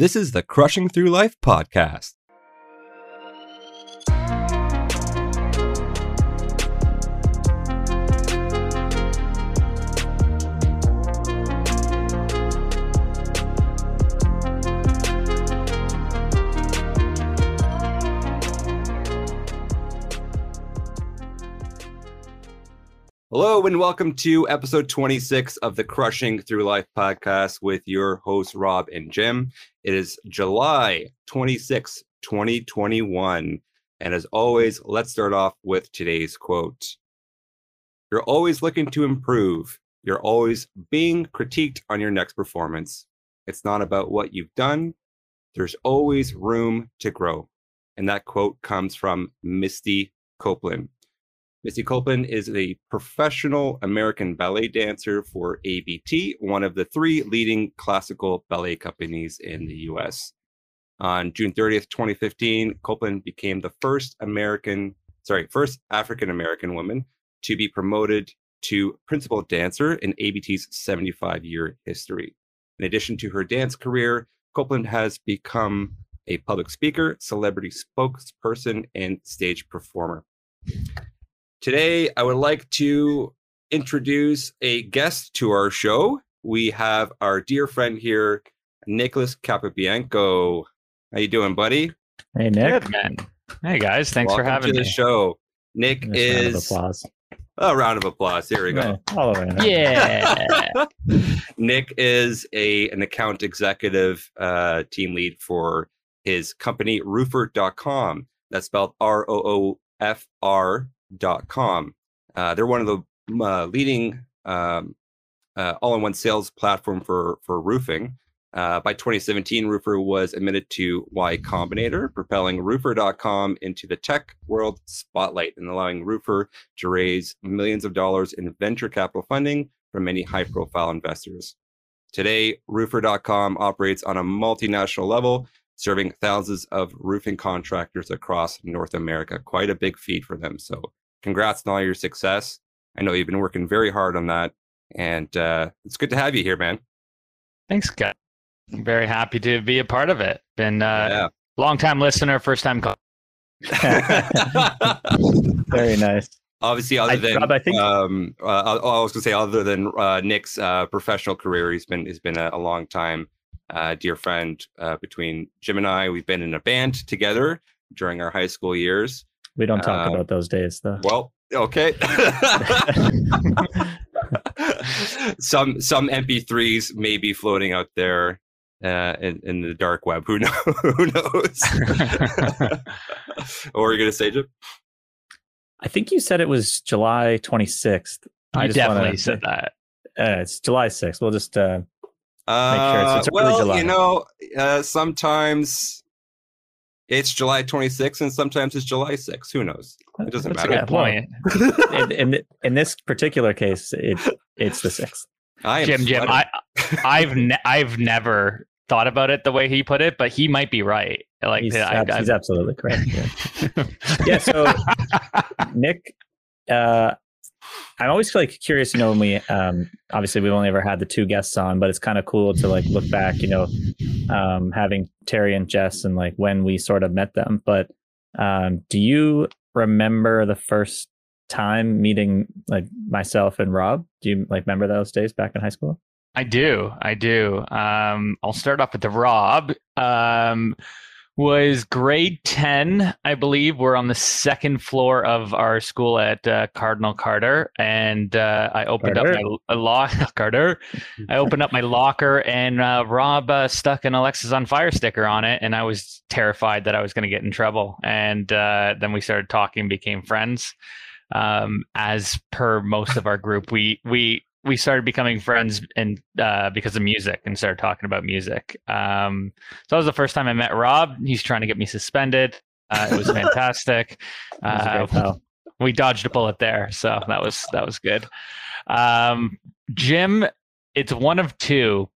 This is the Crushing Through Life podcast. Hello and welcome to episode 26 of the Crushing Through Life podcast with your hosts, Rob and Jim. It is July 26, 2021. And as always, let's start off with today's quote. You're always looking to improve. You're always being critiqued on your next performance. It's not about what you've done. There's always room to grow. And that quote comes from Misty Copeland. Misty Copeland is a professional American ballet dancer for ABT, one of the three leading classical ballet companies in the U.S. On June 30th, 2015, Copeland became the first African-American woman to be promoted to principal dancer in ABT's 75-year history. In addition to her dance career, Copeland has become a public speaker, celebrity spokesperson, and stage performer. Today, I would like to introduce a guest to our show. We have our dear friend here, Nicholas Capobianco. How you doing, buddy? Hey, Nick. Good, man. Hey, guys. Thanks for having me. Welcome to the show. Nick is... A round of applause. Here we go. All the way around. Yeah. Nick is an account executive team lead for his company, Roofr.com. That's spelled ROOFR.com. They're one of the leading all-in-one sales platform for roofing. By 2017, Roofr was admitted to Y Combinator, propelling Roofr.com into the tech world spotlight and allowing Roofr to raise millions of dollars in venture capital funding from many high-profile investors. Today, Roofr.com operates on a multinational level, serving thousands of roofing contractors across North America. Quite a big feat for them. So congrats on all your success. I know you've been working very hard on that. And it's good to have you here, man. Thanks, guys. I'm very happy to be a part of it. Been a long-time listener, first-time caller. Very nice. Obviously, other than Nick's professional career, he's been a long time dear friend. Between Jim and I, we've been in a band together during our high school years. We don't talk about those days, though. Well, okay. Some MP3s may be floating out there in the dark web. Who knows? What were you going to say, Jim? I think you said it was July 26th. I definitely said that. It's July 6th. We'll just... make sure it's well, July. You know, sometimes it's July 26th and sometimes it's July 6th. Who knows? It doesn't matter. That's a good point. in this particular case, it's the 6th. Jim, I've never thought about it the way he put it, but he might be right. Like he's absolutely correct. Yeah. Yeah. So, Nick. I'm always like curious, you know, when we obviously we've only ever had the two guests on, but it's kind of cool to like look back, you know, having Terry and Jess and like when we sort of met them. But do you remember the first time meeting like myself and Rob? Do you like remember those days back in high school? I do. I'll start off with the Rob. Was grade 10, I believe. We're on the second floor of our school at Cardinal Carter, and I opened up my locker, and Rob stuck an Alexis on Fire sticker on it, and I was terrified that I was going to get in trouble. And then we started talking, became friends. As per most of our group, we started becoming friends and because of music and started talking about music. So that was the first time I met Rob. He's trying to get me suspended. It was fantastic. We dodged a bullet there. So that was good. Jim, it's one of two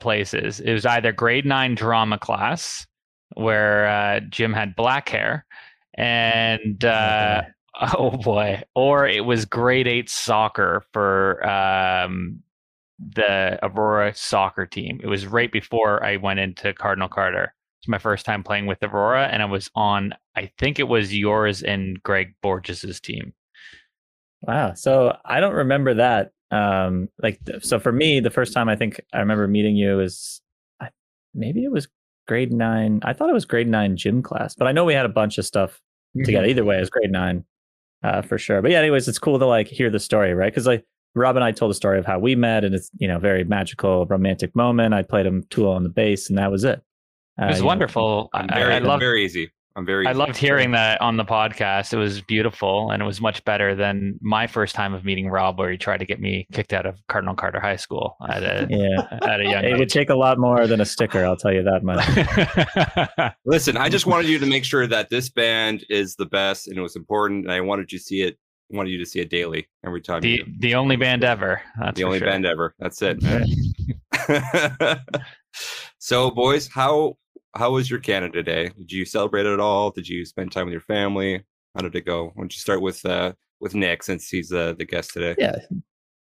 places. It was either grade 9 drama class where Jim had black hair and or it was grade 8 soccer for the Aurora soccer team. It was right before I went into Cardinal Carter. It's my first time playing with Aurora, and I was on, I think it was yours and Greg Borges's team. Wow. So I don't remember that. So for me, the first time I think I remember meeting you is maybe it was grade 9. I thought it was grade 9 gym class, but I know we had a bunch of stuff together. Either way, it was grade 9 for sure. But yeah, anyways, it's cool to like hear the story, right? Because like Rob and I told the story of how we met, and it's, you know, very magical, romantic moment. I played him tool on the bass, and that was it. It was wonderful. I loved hearing that on the podcast. It was beautiful, and it was much better than my first time of meeting Rob, where he tried to get me kicked out of Cardinal Carter High School at a young age. It would take a lot more than a sticker, I'll tell you that much. Listen, I just wanted you to make sure that this band is the best, and it was important, and I wanted you to see it. I wanted you to see it daily every time. The only band ever. The only band ever. That's it. So, boys, how was your Canada Day? Did you celebrate it at all? Did you spend time with your family? How did it go? Why don't you start with Nick, since he's the guest today? Yeah.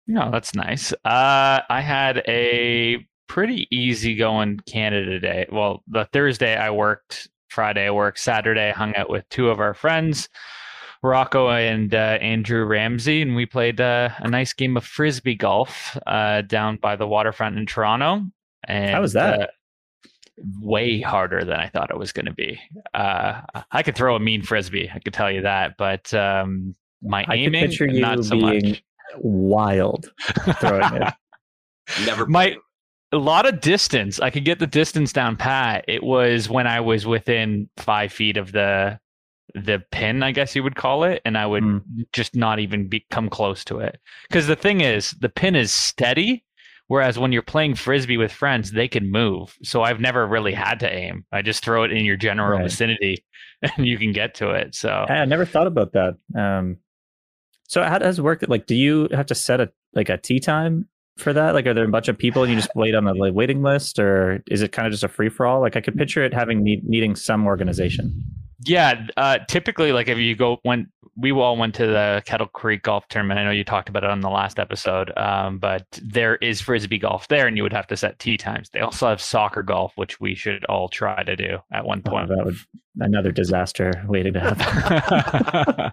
No, that's nice. I had a pretty easygoing Canada Day. Well, the Thursday I worked, Friday I worked, Saturday I hung out with two of our friends, Rocco and Andrew Ramsey, and we played a nice game of frisbee golf down by the waterfront in Toronto. And how was that? Way harder than I thought it was going to be. I could throw a mean frisbee, I could tell you that, but my aiming, not so much. Wild throwing it. Never. A lot of distance. I could get the distance down pat. It was when I was within 5 feet of the pin, I guess you would call it, and I would just not even come close to it. Because the thing is, the pin is steady. Whereas when you're playing frisbee with friends, they can move. So I've never really had to aim. I just throw it in your general vicinity, and you can get to it. So I never thought about that. So how does it work? Like, do you have to set a tee time for that? Like, are there a bunch of people and you just wait on the waiting list, or is it kind of just a free for all? Like, I could picture it having needing some organization. Yeah, typically, like if you go when we all went to the Kettle Creek Golf Tournament, I know you talked about it on the last episode, but there is frisbee golf there, and you would have to set tee times. They also have soccer golf, which we should all try to do at one point. Oh, that would another disaster waiting to happen.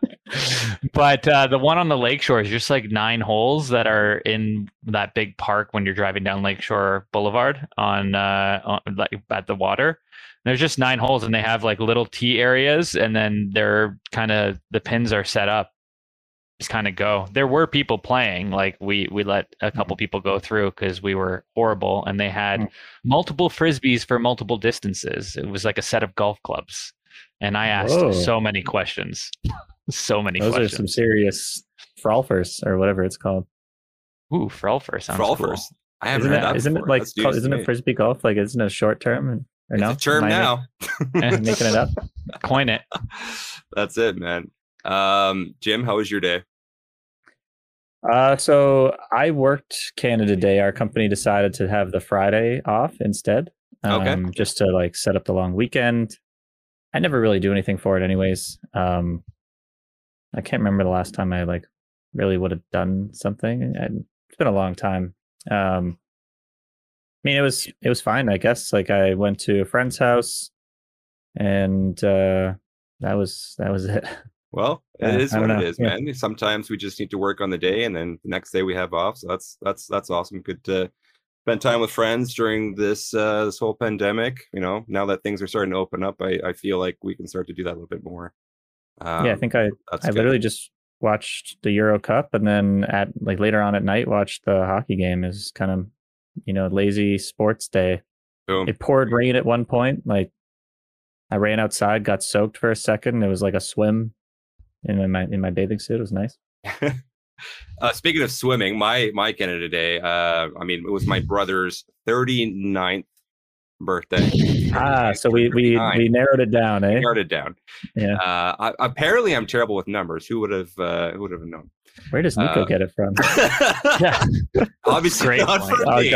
But the one on the Lakeshore is just like 9 holes that are in that big park when you're driving down Lakeshore Boulevard at the water. There's just 9 holes, and they have like little tee areas, and then they're kind of, the pins are set up. Just kind of go. There were people playing. Like we let a couple people go through because we were horrible, and they had multiple frisbees for multiple distances. It was like a set of golf clubs, and I asked so many questions. So many. Those questions. Those are some serious frolfers or whatever it's called. Ooh, frolfer sounds frolfers. Cool. I haven't heard that. Isn't it like called, isn't it frisbee golf? Like isn't it a short term? And, or it's no? A term now. Making it up. Coin it. That's it, man. Jim, how was your day? So I worked Canada Day. Our company decided to have the Friday off instead. Okay. Just to like set up the long weekend. I never really do anything for it anyways. I can't remember the last time I like really would have done something. It's been a long time. I mean, it was fine, I guess. Like I went to a friend's house, and that was it. Well, it is what it is, man. Yeah. Sometimes we just need to work on the day, and then the next day we have off. So that's awesome. Good to spend time with friends during this whole pandemic. You know, now that things are starting to open up, I feel like we can start to do that a little bit more. Yeah, I think I literally just watched the Euro Cup, and then at like later on at night watched the hockey game. Is kind of, you know, lazy sports day. Boom. It poured rain at one point. Like I ran outside, got soaked for a second. It was like a swim in my bathing suit. It was nice. Speaking of swimming, my Canada Day, I mean, it was my brother's 39th birthday. So we narrowed it down, eh? Narrowed it down. Yeah. Apparently I'm terrible with numbers. Who would have known? Where does Nico get it from? Yeah. Obviously not from me.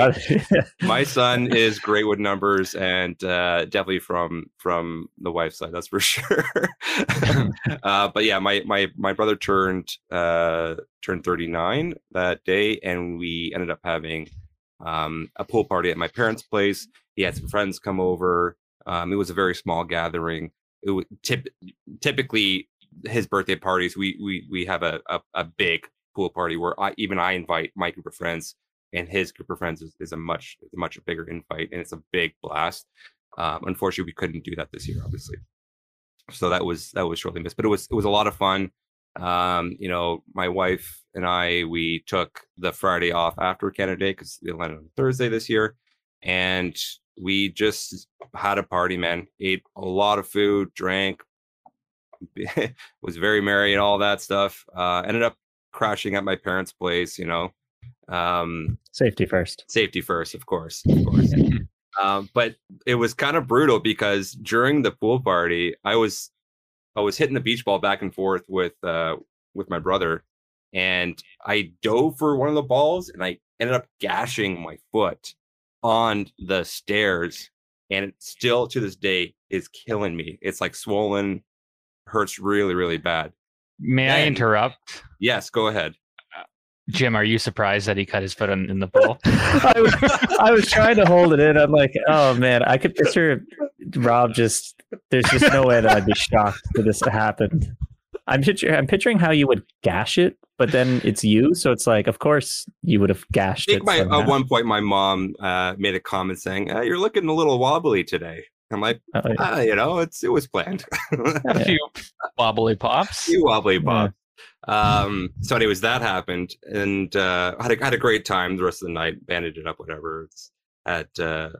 My son is great with numbers, and definitely from the wife's side, that's for sure. But yeah, my brother turned 39 that day, and we ended up having a pool party at my parents' place. He had some friends come over. It was a very small gathering. It would typically his birthday parties, we have a big pool party where I invite my group of friends, and his group of friends is a much bigger invite, and it's a big blast. Unfortunately, we couldn't do that this year, obviously. So that was shortly missed, but it was a lot of fun. You know, my wife and I, we took the Friday off after Canada Day because they landed on Thursday this year, and we just had a party, man. Ate a lot of food, drank, was very merry and all that stuff. Ended up crashing at my parents' place, you know. Safety first, of course. But it was kind of brutal because during the pool party, I was hitting the beach ball back and forth with my brother, and I dove for one of the balls, and I ended up gashing my foot on the stairs, and it still to this day is killing me. It's like swollen, hurts really, really bad. May I interrupt? Yes, go ahead. Jim, are you surprised that he cut his foot in the pool? I was trying to hold it in. I'm like, oh man, I could picture Rob just. There's just no way that I'd be shocked for this to happen. I'm picturing how you would gash it, but then it's you, so it's like, of course you would have gashed it. At one point, my mom made a comment saying, "You're looking a little wobbly today." I'm like, you know, it was planned. A few wobbly pops. So anyways, that happened, and I had a great time the rest of the night. Bandaged it up, whatever. Had a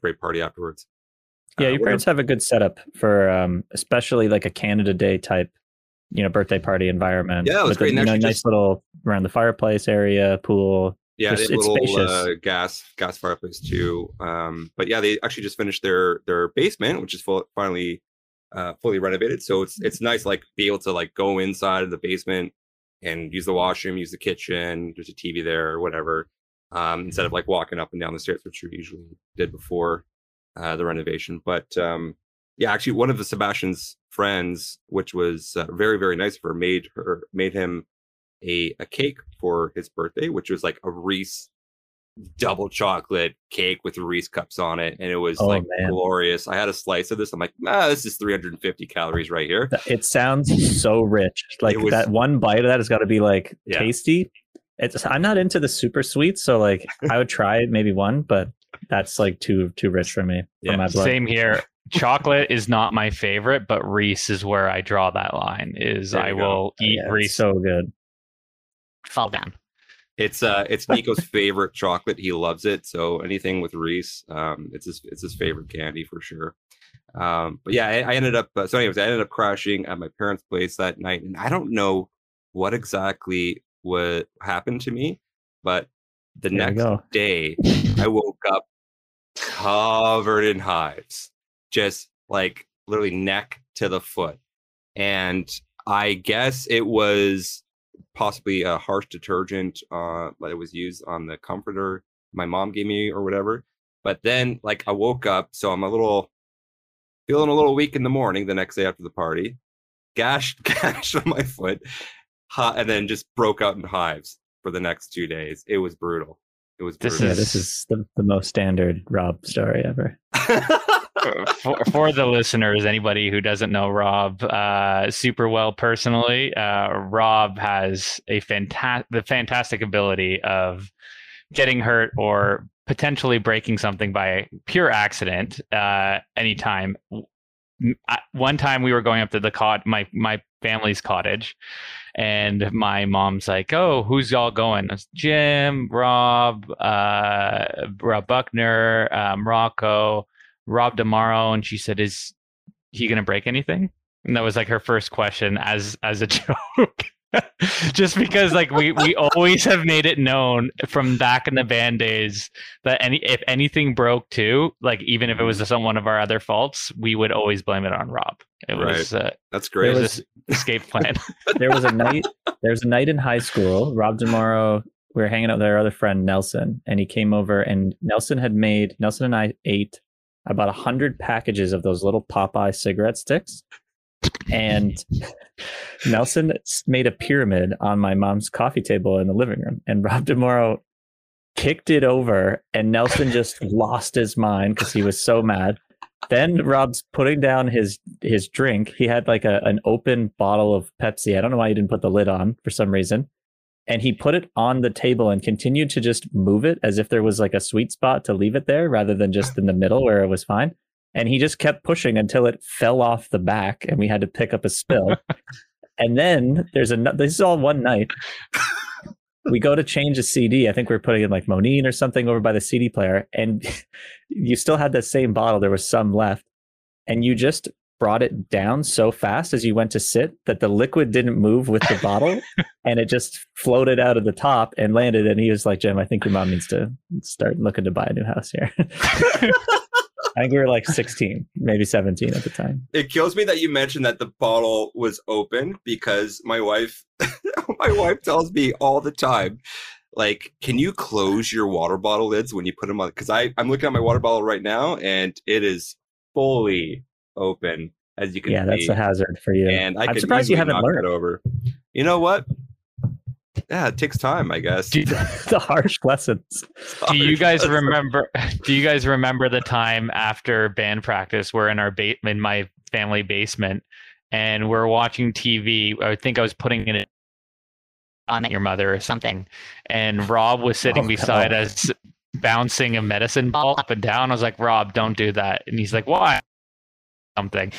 great party afterwards. Yeah, your parents have a good setup for especially like a Canada Day type, you know, birthday party environment. Yeah, it was great. Nice little around the fireplace area, pool. Yeah, it's little spacious. Gas fireplace too. But yeah, they actually just finished their basement, which is finally fully renovated. So it's nice, like be able to like go inside of the basement and use the washroom, use the kitchen. There's a TV there or whatever, instead of like walking up and down the stairs, which we usually did before the renovation. But yeah, actually one of the Sebastian's friends, which was very, very nice of her, made him a cake for his birthday, which was like a Reese double chocolate cake with Reese cups on it, and it was glorious. I had a slice of this. I'm like, this is 350 calories right here. It sounds so rich. Like that one bite of that has got to be like tasty. It's I'm not into the super sweet, so like I would try it maybe one, but that's like too rich for me. Yeah, for my blood. Same here. Chocolate is not my favorite, but Reese is where I draw that line. I will eat Reese. So good. Fall down. It's Nico's favorite chocolate. He loves it. So anything with Reese, it's his favorite candy for sure. But yeah, I ended up crashing at my parents' place that night, and I don't know what exactly what happened to me, but the next day I woke up covered in hives, just like literally neck to the foot, and I guess it was possibly a harsh detergent that was used on the comforter my mom gave me or whatever. But then like I woke up, so I'm feeling a little weak in the morning the next day after the party, gashed on my foot, and then just broke out in hives for the next 2 days. It was brutal. This is the most standard Rob story ever. For the listeners, anybody who doesn't know Rob super well personally, Rob has the fantastic ability of getting hurt or potentially breaking something by pure accident anytime. One time we were going up to the my family's cottage, and my mom's like, "Oh, who's y'all going?" I was, Jim, Rob, Rob Buckner, Rocco, Rob DeMauro, and she said, "Is he gonna break anything?" And that was like her first question as a joke. Just because like we always have made it known from back in the band days that if anything broke too, like even if it was one of our other faults, we would always blame it on Rob. That's great. It was escape plan. There was a night in high school, Rob DeMauro, we were hanging out with our other friend Nelson, and he came over, and Nelson and I ate about 100 packages of those little Popeye cigarette sticks. And Nelson made a pyramid on my mom's coffee table in the living room, and Rob DeMauro kicked it over, and Nelson just lost his mind because he was so mad. Then Rob's putting down his drink. He had like an open bottle of Pepsi. I don't know why he didn't put the lid on for some reason. And he put it on the table and continued to just move it as if there was like a sweet spot to leave it there rather than just in the middle where it was fine. And he just kept pushing until it fell off the back and we had to pick up a spill. And then this is all one night. We go to change a CD. I think we're putting in like Monine or something over by the CD player. And you still had that same bottle. There was some left. And you just brought it down so fast as you went to sit that the liquid didn't move with the bottle. And it just floated out of the top and landed. And he was like, Jim, I think your mom needs to start looking to buy a new house here. I think we were like 16, maybe 17 at the time. It kills me that you mentioned that the bottle was open because my wife tells me all the time, like, can you close your water bottle lids when you put them on? Because I'm looking at my water bottle right now and it is fully open, as you can see. Yeah, that's a hazard for you. And I'm surprised you haven't learned. Over. You know what? Yeah, it takes time, I guess. The harsh lessons. Do you guys remember the time after band practice? We're in in my family basement, and we're watching TV. I think I was putting it on your mother or something, and Rob was sitting beside us, bouncing a medicine ball up and down. I was like, Rob, don't do that, and he's like, why? Something.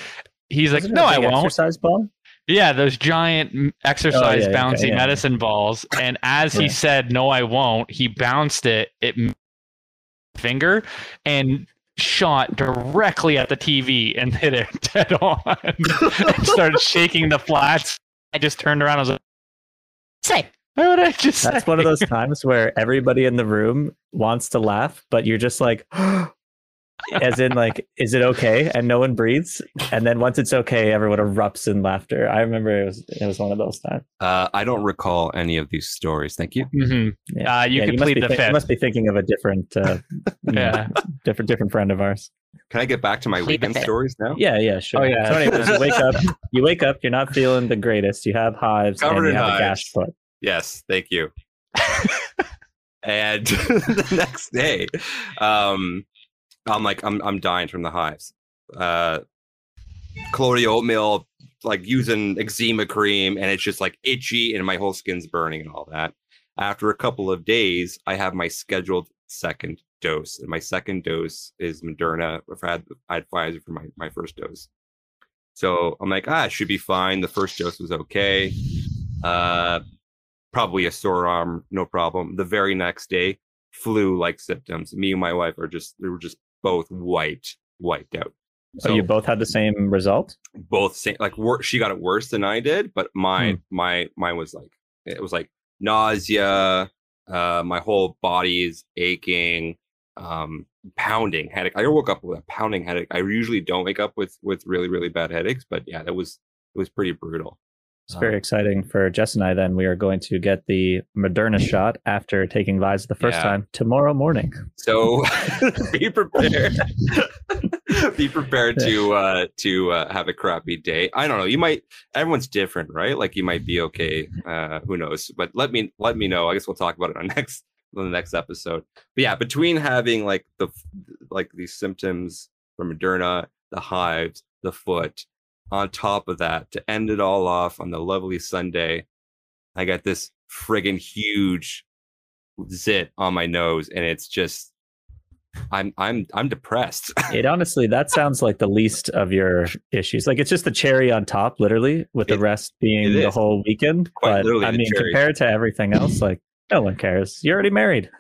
He's like, no, I won't. Exercise ball. Yeah, those giant exercise bouncy medicine balls. And as he said, no, I won't, he bounced it finger and shot directly at the TV and hit it dead on. And started shaking the flats. I just turned around and was like, say, why would I just That's say? One of those times where everybody in the room wants to laugh, but you're just like, as in, like, is it okay? And no one breathes. And then once it's okay, everyone erupts in laughter. I remember it was one of those times. I don't recall any of these stories. Thank you. Mm-hmm. Yeah. You plead the fifth. You must be thinking of a different, different friend of ours. Can I get back to my weekend stories now? Yeah, sure. Oh, yeah. So anyway, you wake up. You're not feeling the greatest. You have hives. Covered and you have hives. A gashed foot. Yes, thank you. And the next day, I'm like, I'm dying from the hives. Chloe oatmeal, like using eczema cream, and it's just like itchy and my whole skin's burning and all that. After a couple of days, I have my scheduled second dose. And my second dose is Moderna. I had Pfizer for my first dose. So I'm like, it should be fine. The first dose was okay. Probably a sore arm, no problem. The very next day, flu-like symptoms. Me and my wife were just both wiped out. So you both had the same result? Both same, like she got it worse than I did, but mine was like, it was like nausea, my whole body is aching, pounding headache. I woke up with a pounding headache. I usually don't wake up with really, really bad headaches, but yeah, it was pretty brutal. It's very exciting for Jess and I. Then we are going to get the Moderna shot after taking Pfizer the first time tomorrow morning. So be prepared. Be prepared to have a crappy day. I don't know. You might. Everyone's different, right? Like you might be okay. Who knows? But let me know. I guess we'll talk about it on the next episode. But yeah, between having like these symptoms from Moderna, the hives, the foot. On top of that, to end it all off on the lovely Sunday, I got this friggin' huge zit on my nose, and it's just I'm depressed. It honestly, that sounds like the least of your issues. Like it's just the cherry on top, literally, with the rest being the whole weekend. Quite but I mean, cherry. Compared to everything else, like no one cares. You're already married.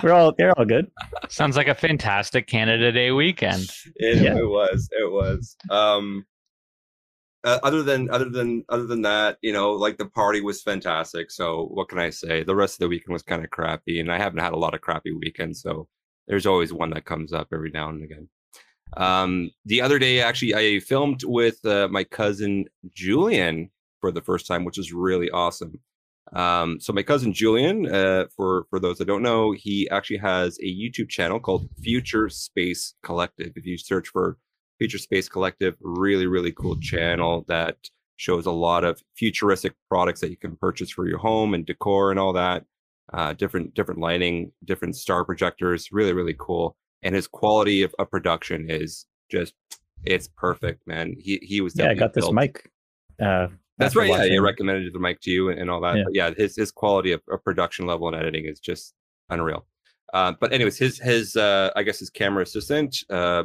They're all good. Sounds like a fantastic Canada Day weekend. It was. Other than that, you know, like the party was fantastic. So what can I say? The rest of the weekend was kind of crappy, and I haven't had a lot of crappy weekends. So there's always one that comes up every now and again. The other day, actually, I filmed with my cousin Julian for the first time, which is really awesome. So my cousin Julian, for those that don't know, he actually has a YouTube channel called Future Space Collective. If you search for Future Space Collective, really, really cool channel that shows a lot of futuristic products that you can purchase for your home and decor and all that. different lighting, different star projectors, really, really cool. And his quality of production is just, it's perfect, man. He was definitely, yeah, I got this mic. That's right. Yeah, you recommended the mic to you and all that. Yeah, but yeah, his quality of production level and editing is just unreal. But anyways, his I guess his camera assistant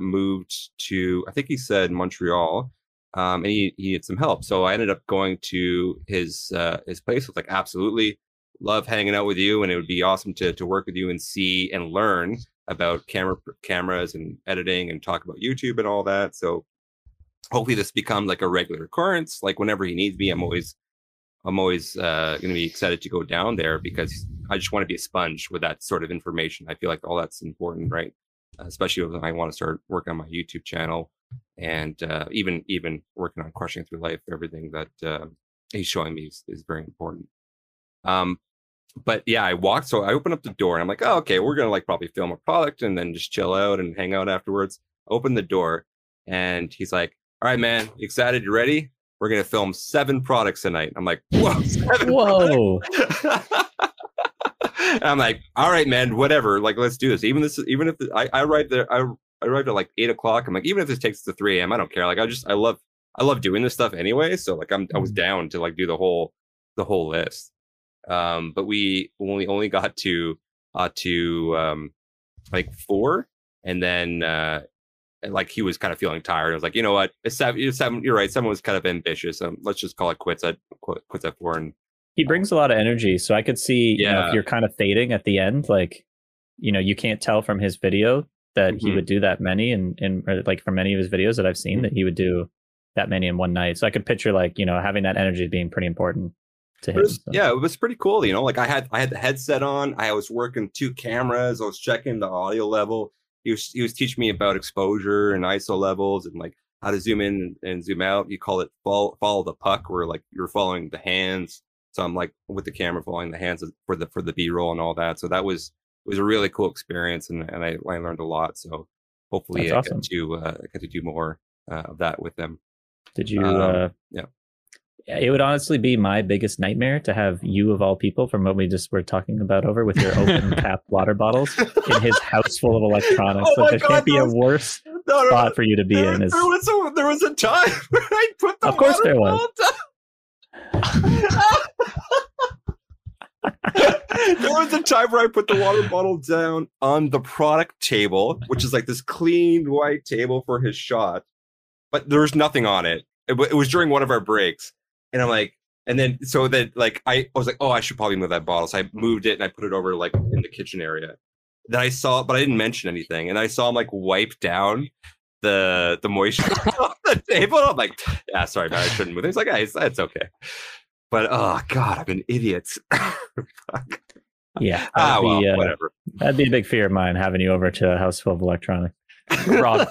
moved to, I think he said Montreal, and he had some help. So I ended up going to his place. I was like, absolutely love hanging out with you, and it would be awesome to work with you and see and learn about cameras and editing and talk about YouTube and all that. So hopefully this becomes like a regular occurrence. Like whenever he needs me, I'm always going to be excited to go down there, because I just want to be a sponge with that sort of information. I feel like all that's important, right? Especially when I want to start working on my YouTube channel, and even working on Crushing Through Life. Everything that he's showing me is very important. But yeah, I walked. So I opened up the door and I'm like, oh, okay, we're going to like probably film a product and then just chill out and hang out afterwards. Open the door and he's like, all right, man, you excited? You ready? We're going to film 7 products tonight. I'm like, whoa, 7 products? And I'm like, all right, man, whatever. Like, let's do this. Even if I arrived there, I arrived at like 8 o'clock. I'm like, even if this takes to 3 a.m., I don't care. Like, I love doing this stuff anyway. So like, I was down to like do the whole list. But we only got to like 4, and then like he was kind of feeling tired. I was like, you know what, it's seven. You're right. Someone was kind of ambitious. Let's just call it quits at 4. And he brings a lot of energy, so I could see, yeah, you know, if you're kind of fading at the end, like, you know, you can't tell from his video that he would do that many, and like from many of his videos that I've seen that he would do that many in one night. So I could picture, like, you know, having that energy being pretty important. Him, yeah, it was pretty cool. You know, like I had the headset on. I was working 2 cameras. I was checking the audio level. He was teaching me about exposure and ISO levels and like how to zoom in and zoom out. You call it follow the puck, where like you're following the hands. So I'm like with the camera following the hands for the B-roll and all that. So that was, it was a really cool experience, and I learned a lot. So hopefully I awesome. get to do more of that with them. Did you? Yeah. It would honestly be my biggest nightmare to have you, of all people, from what we just were talking about over with your open tap water bottles in his house full of electronics. Oh, like there God, can't be a worse spot for you to be in. There was a time where I put the water bottle down. There was a time where I put the water bottle down on the product table, which is like this clean white table for his shot, but there was nothing on it. It was during one of our breaks. And I'm like, and then so that like I was like, oh, I should probably move that bottle. So I moved it and I put it over like in the kitchen area. Then I saw, but I didn't mention anything. And I saw him like wipe down the moisture on the table. I'm like, yeah, sorry, man, I shouldn't move it. He's like, yeah, it's okay. But oh God, I'm an idiot. Yeah. Whatever. That'd be a big fear of mine, having you over to a house full of electronics. Rob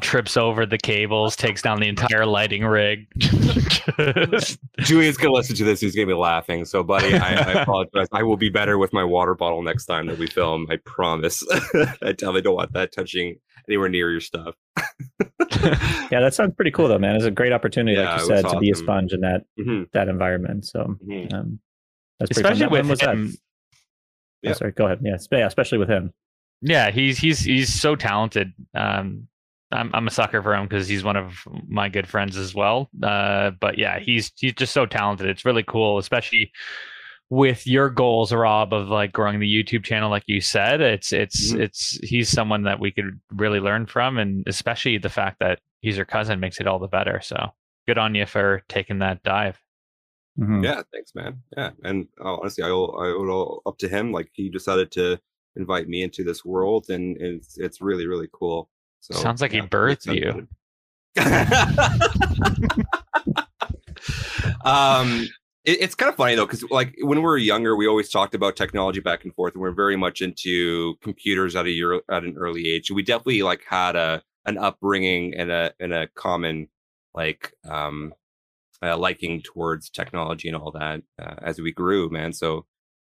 trips over the cables, takes down the entire lighting rig. Julian's gonna listen to this. He's gonna be laughing. So, buddy, I apologize. I will be better with my water bottle next time that we film. I promise. I definitely don't want that touching anywhere near your stuff. Yeah, that sounds pretty cool, though, man. It's a great opportunity, yeah, like you said, awesome, to be a sponge in that environment. So, that's pretty especially cool. With him. Yeah. Oh, sorry, go ahead. Yeah, especially with him. Yeah, he's so talented. I'm a sucker for him because he's one of my good friends as well. But yeah, he's just so talented. It's really cool, especially with your goals, Rob, of like growing the YouTube channel, like you said. It's he's someone that we could really learn from, and especially the fact that he's your cousin makes it all the better. So good on you for taking that dive. Mm-hmm. Yeah, thanks, man. Yeah, and honestly, I owe it all up to him. Like he decided to invite me into this world, and it's really, really cool. So sounds like, yeah, he birthed you. It's kind of funny though, because like when we were younger, we always talked about technology back and forth, and we're very much into computers at an early age. We definitely like had an upbringing and a common like liking towards technology and all that as we grew, man. So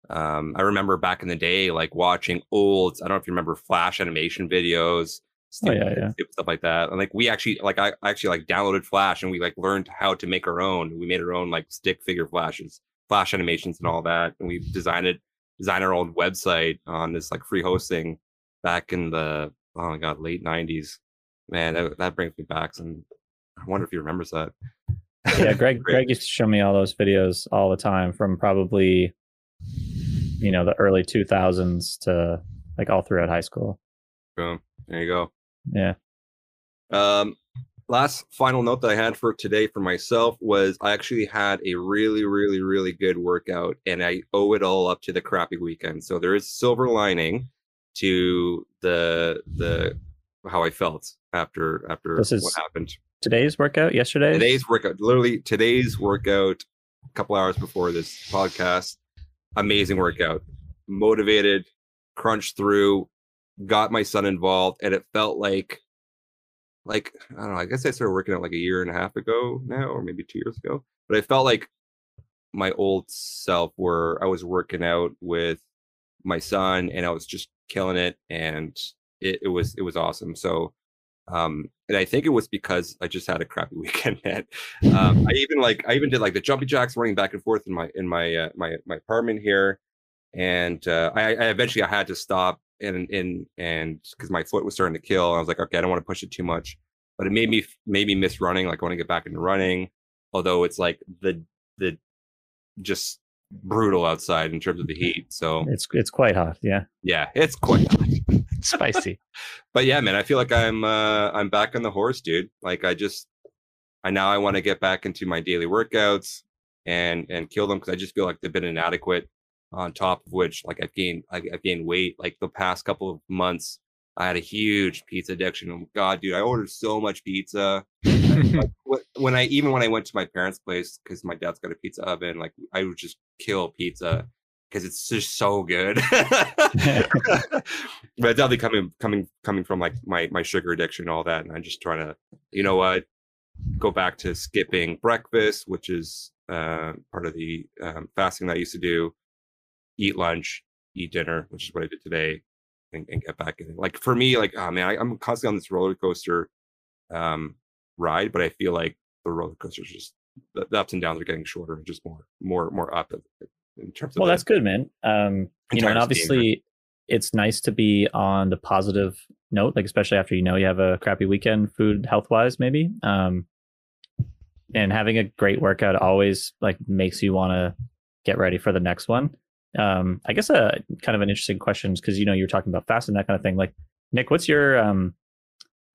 I remember back in the day, like watching old, I don't know if you remember Flash animation videos, stuff like that. And like, we actually, like, I actually like downloaded Flash, and we like learned how to make our own. We made our own like stick figure Flash animations and all that. And we designed it design our own website on this like free hosting back in the late 90s. Man, that brings me back, and I wonder if he remembers that. Yeah, Greg used to show me all those videos all the time from probably the early 2000s to like all throughout high school. Boom. There you go. Yeah. Last final note that I had for today for myself was I actually had a really, really, really good workout, and I owe it all up to the crappy weekend. So there is silver lining to the how I felt after what happened. Today's workout, yesterday? Today's workout, literally today's workout, a couple hours before this podcast. Amazing workout. Motivated, crunched through, got my son involved, and it felt like I don't know, I guess I started working out like a year and a half ago now, or maybe 2 years ago, but I felt like my old self where I was working out with my son and I was just killing it, and it was awesome. So and I think it was because I just had a crappy weekend, man. I even did like the jumpy jacks running back and forth in my apartment here, and I eventually I had to stop and because my foot was starting to kill. I was like, okay, I don't want to push it too much, but it made me miss running. Like I want to get back into running, although it's like the just brutal outside in terms of the heat. So it's quite hot. Yeah, it's quite hot. Spicy. But yeah, man, I feel like I'm back on the horse, dude. Like I want to get back into my daily workouts and kill them, because I just feel like they've been inadequate. On top of which, like I've gained weight. Like the past couple of months, I had a huge pizza addiction. God, dude, I ordered so much pizza. When I went to my parents' place, because my dad's got a pizza oven, like I would just kill pizza because it's just so good. But it's definitely coming from like my sugar addiction and all that, and I'm just trying to, go back to skipping breakfast, which is part of the fasting that I used to do. Eat lunch, eat dinner, which is what I did today, and get back in. Like for me, like oh man, I'm constantly on this roller coaster ride, but I feel like the roller coaster's just the ups and downs are getting shorter and just more up in terms of. Well, that's good, man. And obviously it's nice to be on the positive note, like especially after you have a crappy weekend, food health wise maybe. And having a great workout always like makes you want to get ready for the next one. I guess a kind of an interesting question, because you're talking about fasting, that kind of thing. Like Nick, what's your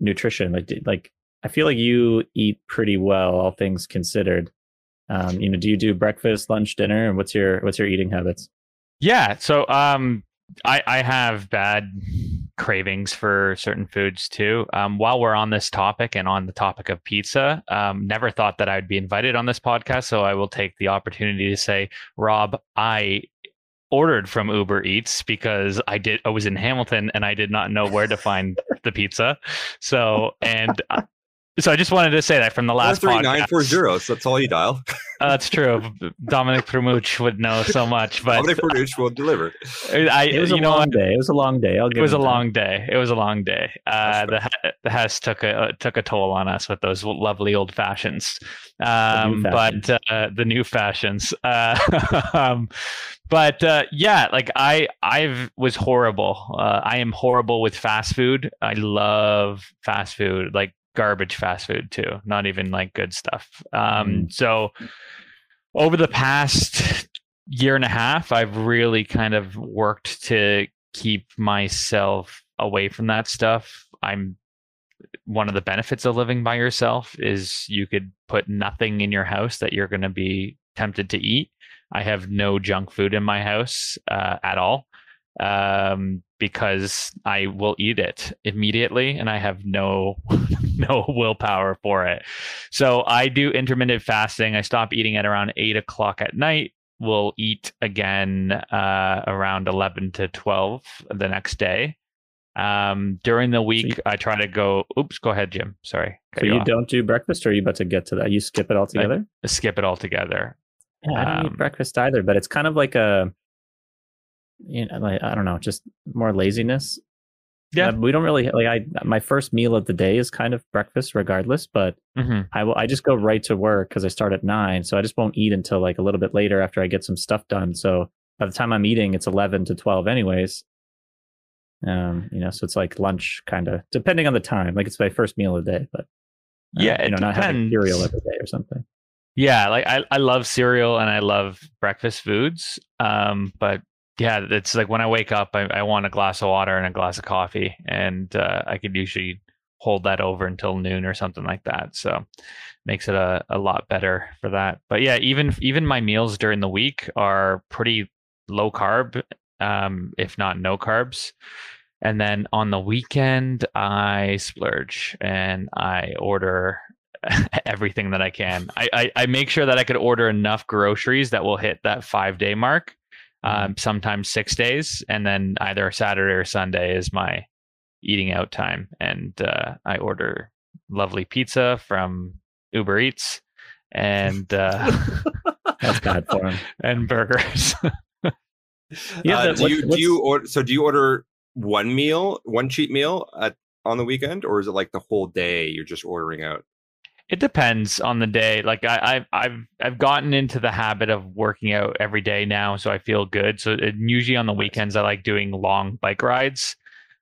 nutrition? Like I feel like you eat pretty well, all things considered. Do you do breakfast, lunch, dinner, and what's your eating habits? Yeah, so I have bad cravings for certain foods too. While we're on this topic and on the topic of pizza, never thought that I'd be invited on this podcast, so I will take the opportunity to say, Rob, I ordered from Uber Eats because I was in Hamilton and I did not know where to find the pizza. So I just wanted to say that from the last 43940. So that's all you dial. That's true. Dominic Primuch would know so much, but Dominic Primuch will deliver. It was a long day. It was a long day. The Hess took a toll on us with those lovely old fashions. The new fashions. I was horrible. I am horrible with fast food. I love fast food, like garbage fast food too, not even like good stuff. So over the past year and a half, I've really kind of worked to keep myself away from that stuff. I'm one of the benefits of living by yourself is you could put nothing in your house that you're going to be tempted to eat. I have no junk food in my house at all, because I will eat it immediately and I have no willpower for it. So I do intermittent fasting. I stop eating at around 8 o'clock at night. We'll eat again around 11 to 12 the next day. During the week, I try to go. Oops, go ahead, Jim. Sorry. So you don't do breakfast, or are you about to get to that? You skip it altogether? I skip it altogether. Yeah, I don't eat breakfast either, but it's kind of like I don't know, just more laziness. Yeah, we don't really my first meal of the day is kind of breakfast regardless, but I just go right to work because I start at 9, so I just won't eat until like a little bit later after I get some stuff done. So by the time I'm eating, it's 11 to 12 anyways. You know, so it's like lunch kind of, depending on the time, like it's my first meal of the day, but yeah, you know, not having cereal every day or something. Yeah. Like I love cereal and I love breakfast foods. But yeah, it's like when I wake up, I want a glass of water and a glass of coffee, and I could usually hold that over until noon or something like that. So makes it a lot better for that. But yeah, even my meals during the week are pretty low carb, if not no carbs. And then on the weekend, I splurge and I order everything that I can. I make sure that I could order enough groceries that will hit that 5-day mark, sometimes 6 days. And then either Saturday or Sunday is my eating out time. And I order lovely pizza from Uber Eats and that's bad for him. And burgers. Yeah, do you order one cheat meal on the weekend, or is it like the whole day you're just ordering out? It depends on the day. Like I've gotten into the habit of working out every day now, so I feel good. So usually on the weekends I like doing long bike rides.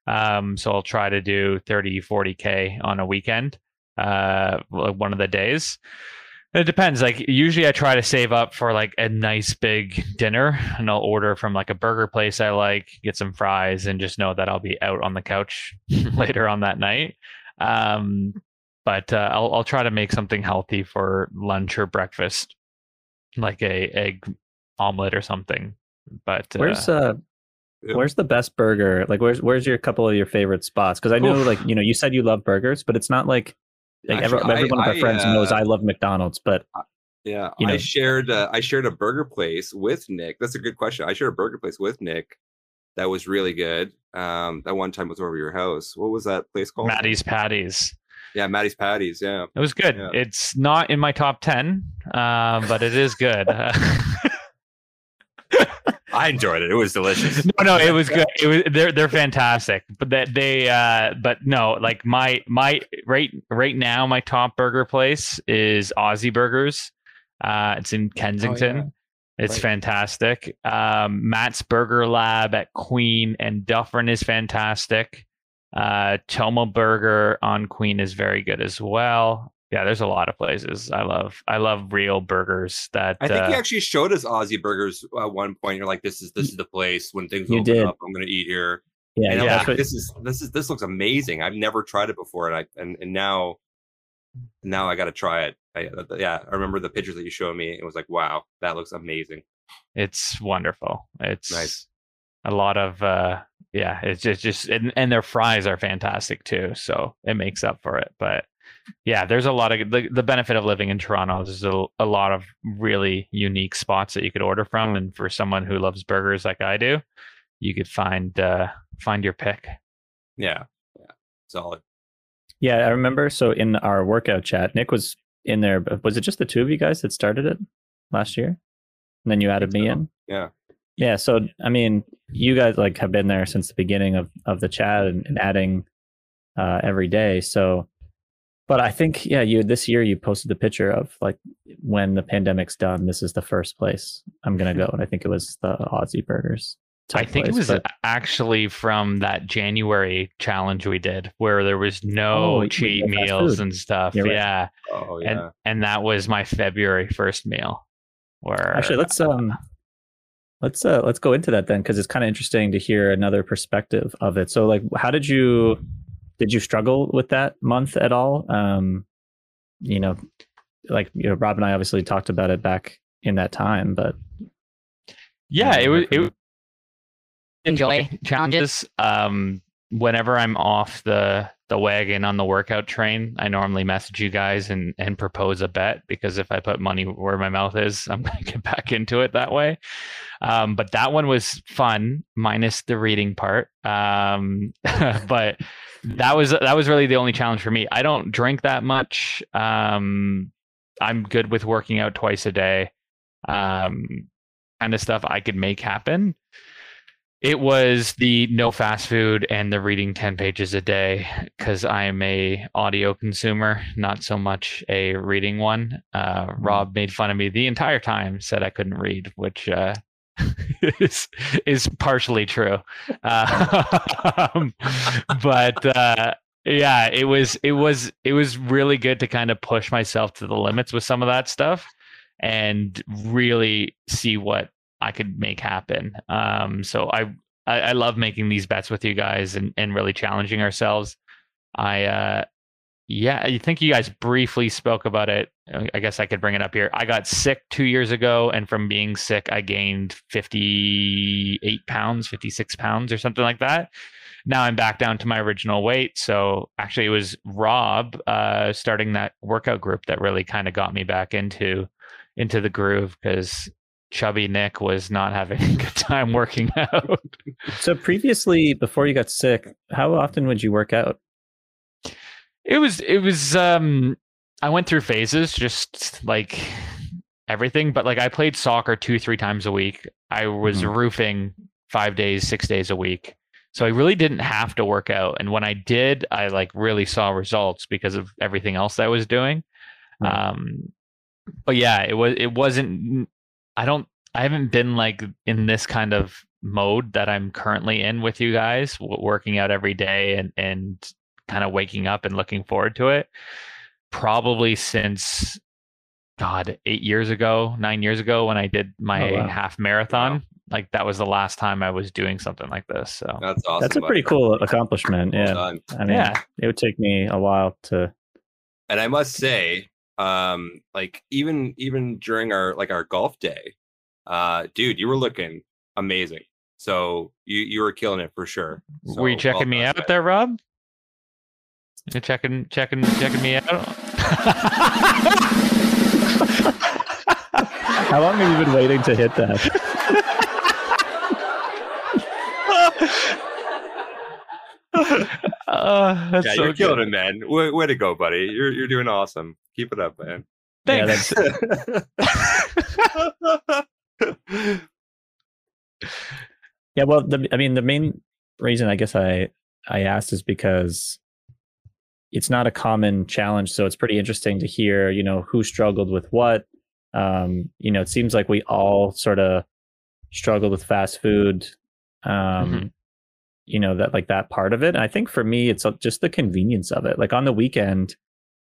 So I'll try to do 30-40K on a weekend, one of the days. It depends. Like usually I try to save up for like a nice big dinner, and I'll order from like a burger place I like, get some fries, and just know that I'll be out on the couch later on that night. But I'll try to make something healthy for lunch or breakfast, like a egg omelet or something. But where's the best burger? Like where's your couple of your favorite spots? Because I know like, you know, you said you love burgers, but it's not like everyone of our friends knows I love McDonald's, but yeah, you know. I shared a burger place with Nick. That's a good question. I shared a burger place with Nick that was really good. That one time was over your house. What was that place called? Matty's Patties. Yeah, Matty's Patties. Yeah, it was good. Yeah. It's not in my top 10, but it is good. I enjoyed it. It was delicious. No, it was good. It was they're fantastic. But that they but no, like my right now my top burger place is Aussie Burgers. It's in Kensington. Oh, yeah. It's right. Fantastic. Matt's Burger Lab at Queen and Dufferin is fantastic. Toma Burger on Queen is very good as well. Yeah, there's a lot of places. I love real burgers that I think you actually showed us Aussie Burgers at one point. You're like, this is the place when things open up, I'm gonna eat here. Yeah, and I'm like, this looks amazing. I've never tried it before, and now I gotta try it. I remember the pictures that you showed me. It was like, wow, that looks amazing. It's wonderful. It's nice. A lot of and their fries are fantastic too, so it makes up for it. But yeah, there's a lot of the benefit of living in Toronto. There's a lot of really unique spots that you could order from, and for someone who loves burgers like I do, you could find your pick. Yeah, solid. Yeah, I remember. So in our workout chat, Nick was in there. Was it just the two of you guys that started it last year, and then you added me in? Yeah. So I mean, you guys like have been there since the beginning of the chat and adding every day. So. But I think, yeah, this year you posted the picture of like, when the pandemic's done, this is the first place I'm going to go. And I think it was the Aussie Burgers. I think place, it was actually from that January challenge we did where there was no cheat meals and stuff. Right. Yeah. Oh, yeah. And that was my February 1st meal. Where actually, let's go into that then, because it's kind of interesting to hear another perspective of it. So like, how did you... Did you struggle with that month at all? You know, like, you know, Rob and I obviously talked about it back in that time, but yeah, it was enjoy challenges. Whenever I'm off the wagon on the workout train, I normally message you guys and propose a bet, because if I put money where my mouth is, I'm going to get back into it that way. But that one was fun, minus the reading part. But that was really the only challenge for me. I don't drink that much. I'm good with working out twice a day. Kind of stuff I could make happen. It was the no fast food and the reading 10 pages a day, because I am a audio consumer, not so much a reading one. Rob made fun of me the entire time, said I couldn't read, which is partially true. Yeah, it was really good to kind of push myself to the limits with some of that stuff and really see what I could make happen. So I love making these bets with you guys and really challenging ourselves. I think you guys briefly spoke about it. I guess I could bring it up here. I got sick 2 years ago, and from being sick, I gained 58 pounds, 56 pounds or something like that. Now I'm back down to my original weight. So actually it was Rob starting that workout group that really kind of got me back into the groove, because chubby Nick was not having a good time working out. So previously, before you got sick, how often would you work out? It was I went through phases, just like everything, but like I played soccer 2-3 times a week. I was roofing 5 days, 6 days a week. So I really didn't have to work out. And when I did, I like really saw results because of everything else that I was doing. But yeah, it wasn't, I haven't been like in this kind of mode that I'm currently in with you guys, working out every day and kind of waking up and looking forward to it, probably since 9 years ago when I did my half marathon. Wow. Like that was the last time I was doing something like this. So that's awesome. That's a pretty cool accomplishment. Yeah. Well, I mean, it would take me a while to. And I must say, like even during our golf day, dude, you were looking amazing. So you were killing it for sure. So were you checking me out there, Rob? You're checking me out. How long have you been waiting to hit that? That's you're killing it, man. Way to go, buddy. You're doing awesome. Keep it up, man. Thanks. Yeah, well, the main reason I guess I asked is because it's not a common challenge, so it's pretty interesting to hear, who struggled with what. It seems like we all sort of struggled with fast food. That like that part of it. And I think for me, it's just the convenience of it. Like on the weekend,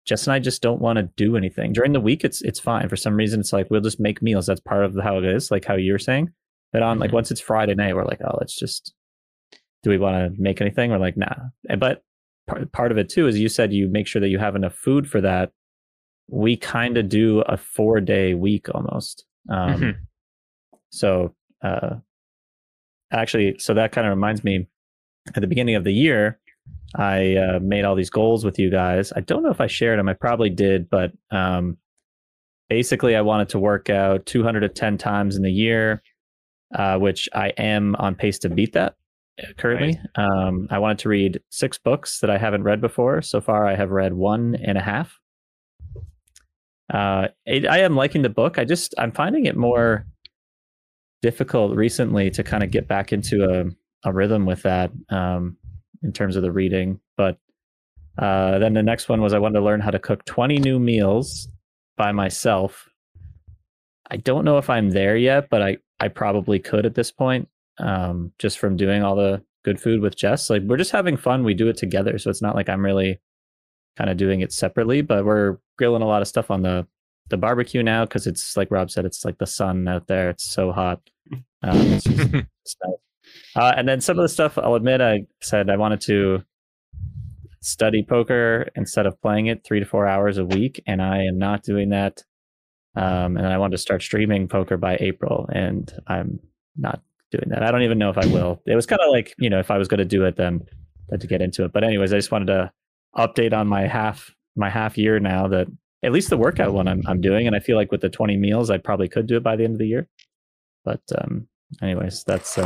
Jess and I just don't want to do anything. During the week, it's fine. For some reason, it's like, we'll just make meals. That's part of how it is, like how you were saying. But on like, once it's Friday night, we're like, oh, let's just, do we want to make anything? We're like, nah. But part of it too, is you said you make sure that you have enough food for that. We kind of do a 4-day week almost. So that kind of reminds me, at the beginning of the year, I made all these goals with you guys. I don't know if I shared them. I probably did, but basically I wanted to work out 210 times in the year, which I am on pace to beat that currently. Right. I wanted to read 6 books that I haven't read before. So far, I have read 1.5. I am liking the book. I'm finding it more difficult recently to kind of get back into a rhythm with that in terms of the reading. But then the next one was I wanted to learn how to cook 20 new meals by myself. I don't know if I'm there yet, but I probably could at this point, just from doing all the good food with Jess. Like, we're just having fun. We do it together. So it's not like I'm really kind of doing it separately, but we're grilling a lot of stuff on the barbecue now, because it's like Rob said, it's like the sun out there. It's so hot. It's nice. And then some of the stuff, I'll admit, I said I wanted to study poker instead of playing it 3 to 4 hours a week, and I am not doing that. And I wanted to start streaming poker by April, and I'm not doing that. I don't even know if I will. It was kind of like, if I was going to do it, then I had to get into it. But anyways, I just wanted to update on my half year now, that at least the workout one I'm doing, and I feel like with the 20 meals, I probably could do it by the end of the year. But anyways, that's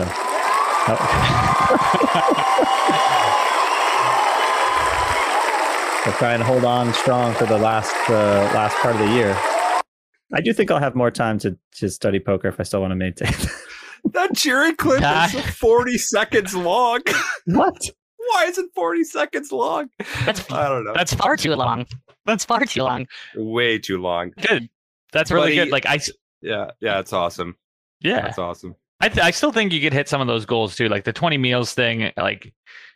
I'll try and hold on strong for the last part of the year. I do think I'll have more time to study poker if I still want to maintain. That cheering clip is 40 seconds long. What? Why is it 40 seconds long? I don't know. That's far too long. That's far too long. Way too long. Good. That's really good. Like, it's awesome. Yeah, that's awesome. I still think you could hit some of those goals too, like the 20 meals thing. Like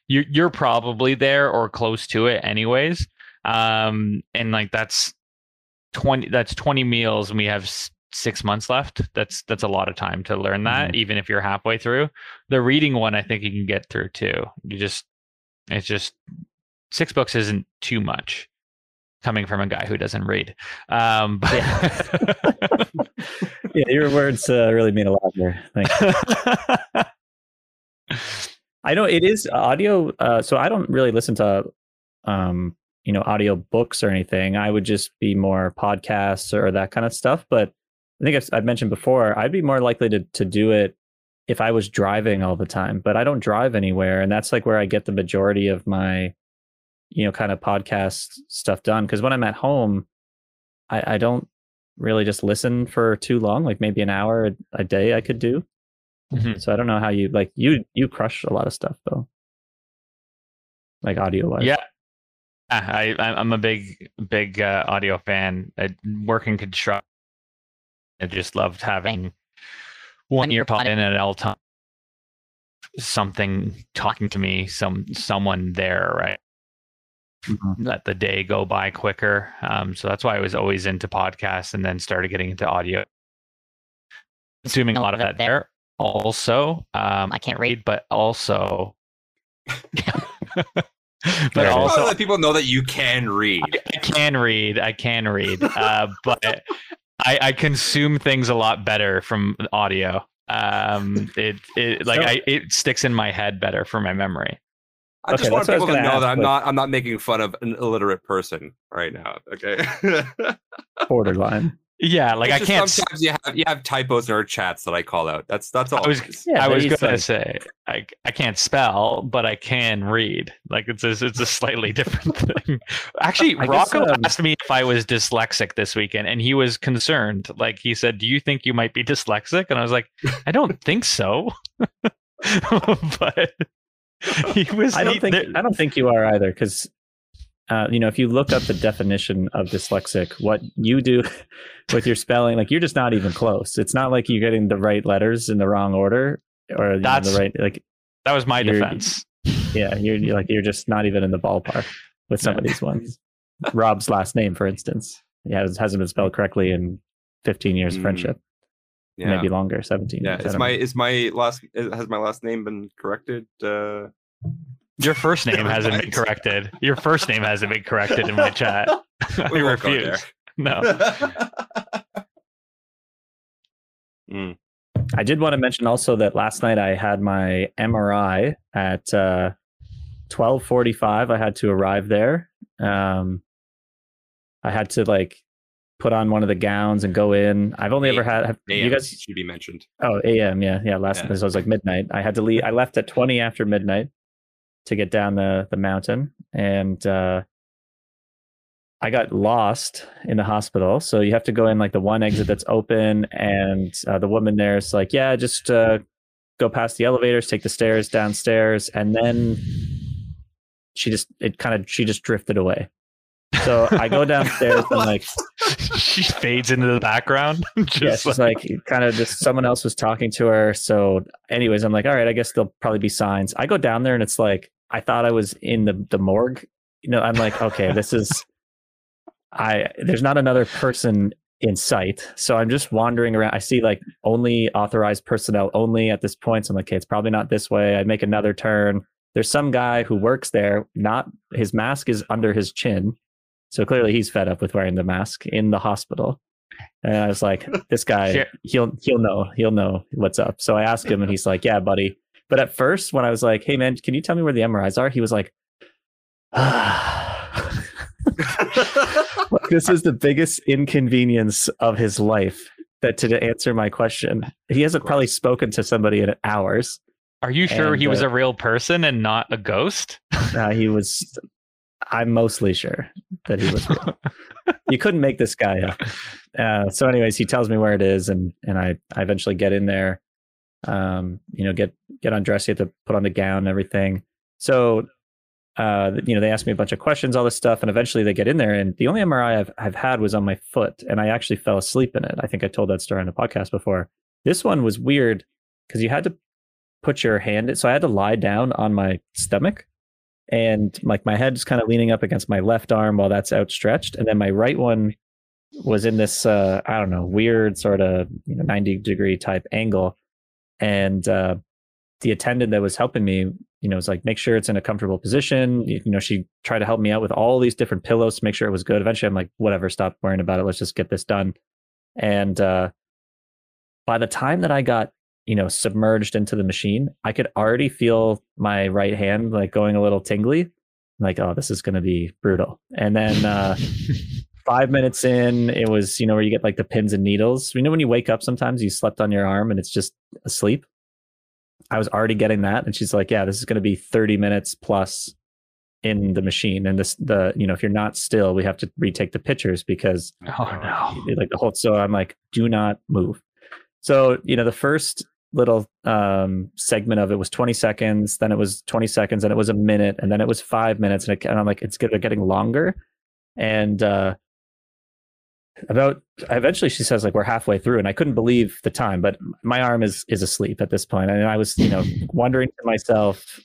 you're probably there or close to it, anyways. And like that's 20 meals, and we have 6 months left. That's a lot of time to learn that, mm-hmm. even if you're halfway through. The reading one, I think you can get through too. It's just 6 books isn't too much, coming from a guy who doesn't read. But yeah. Yeah, your words really mean a lot there. Thanks. I know it is audio, so I don't really listen to audio books or anything. I would just be more podcasts or that kind of stuff. But I think I've mentioned before, I'd be more likely to do it if I was driving all the time. But I don't drive anywhere, and that's like where I get the majority of my kind of podcast stuff done. Because when I'm at home, I don't really just listen for too long. Like maybe an hour a day I could do. Mm-hmm. So I don't know how you like you crush a lot of stuff though, like audio wise. Yeah, I'm a big audio fan. I work in construction. I just loved having one earpod in at all time. Something talking to me, someone there, right? Mm-hmm. Let the day go by quicker. So that's why I was always into podcasts, and then started getting into audio. Consuming a lot of that there. Also, I can't read, but also, I want to let people know that you can read. I can read, but I consume things a lot better from audio. It sticks in my head better for my memory. I just want people to know that I'm not making fun of an illiterate person right now. Okay. Borderline. Yeah, like I can't. Sometimes you have typos in our chats that I call out. That's all. I was gonna say I can't spell, but I can read. Like it's a slightly different thing. Actually, Rocco asked me if I was dyslexic this weekend, and he was concerned. Like he said, "Do you think you might be dyslexic?" And I was like, "I don't think so," but. I don't think you are either, because if you look up the definition of dyslexic, what you do with your spelling, like you're just not even close. It's not like you're getting the right letters in the wrong order, or the right, like that was my defense. Yeah, you're just not even in the ballpark with some of these ones. Rob's last name, for instance, hasn't been spelled correctly in 15 years of friendship. Yeah. Maybe longer, 17. Yeah, has my last name been corrected? Your first name hasn't been corrected. Your first name hasn't been corrected in my chat. We refuse. No. I did want to mention also that last night I had my MRI at 12:45. I had to arrive there. I had to put on one of the gowns and go in. I've only ever had you guys should be mentioned. Oh, a.m. Yeah. Last night, so it was midnight. I had to leave. I left at 20 after midnight to get down the mountain, and I got lost in the hospital. So you have to go in the one exit that's open, and the woman there is like, "Yeah, just go past the elevators, take the stairs downstairs," and then she just drifted away. So I go downstairs and she fades into the background. Just someone else was talking to her. So anyways, I'm all right, I guess there'll probably be signs. I go down there and it's I thought I was in the morgue. I'm okay, this is, there's not another person in sight. So I'm just wandering around. I see only authorized personnel only at this point. So I'm okay, it's probably not this way. I make another turn. There's some guy who works there. His mask is under his chin. So clearly he's fed up with wearing the mask in the hospital. And I was this guy, sure. he'll know what's up. So I asked him and he's yeah, buddy. But at first when I was "Hey man, can you tell me where the MRIs are?" He was "Ah." This is the biggest inconvenience of his life to answer my question. He hasn't probably spoken to somebody in hours. Are you sure he was a real person and not a ghost? He was... I'm mostly sure that he was real. You couldn't make this guy up. So anyways, he tells me where it is, and I eventually get in there, get undressed. You have to put on the gown and everything. So, they asked me a bunch of questions, all this stuff, and eventually they get in there, and the only MRI I've had was on my foot, and I actually fell asleep in it. I think I told that story on the podcast before. This one was weird because you had to put your hand in. So I had to lie down on my stomach, and like my head's kind of leaning up against my left arm while that's outstretched, and then my right one was in this I don't know, weird sort of, you know, 90 degree type angle, and the attendant that was helping me, you know, was like, make sure it's in a comfortable position. You know, she tried to help me out with all these different pillows to make sure it was good. Eventually I'm like, whatever, stop worrying about it, let's just get this done. And by the time that I got, you know, submerged into the machine, I could already feel my right hand like going a little tingly. I'm like, oh, this is going to be brutal. And then 5 minutes in, it was, you know, where you get like the pins and needles. You know, when you wake up, sometimes you slept on your arm and it's just asleep. I was already getting that. And she's like, yeah, this is going to be 30 minutes plus in the machine. And this, the, you know, if you're not still, we have to retake the pictures because, oh no, like the whole, so I'm like, do not move. So, you know, the first little segment of it was 20 seconds, then it was 20 seconds, and it was a minute, and then it was 5 minutes. And I'm like, it's good, they're getting longer. And eventually she says, like, we're halfway through, and I couldn't believe the time, but my arm is asleep at this point. And I was, you know, wondering to myself,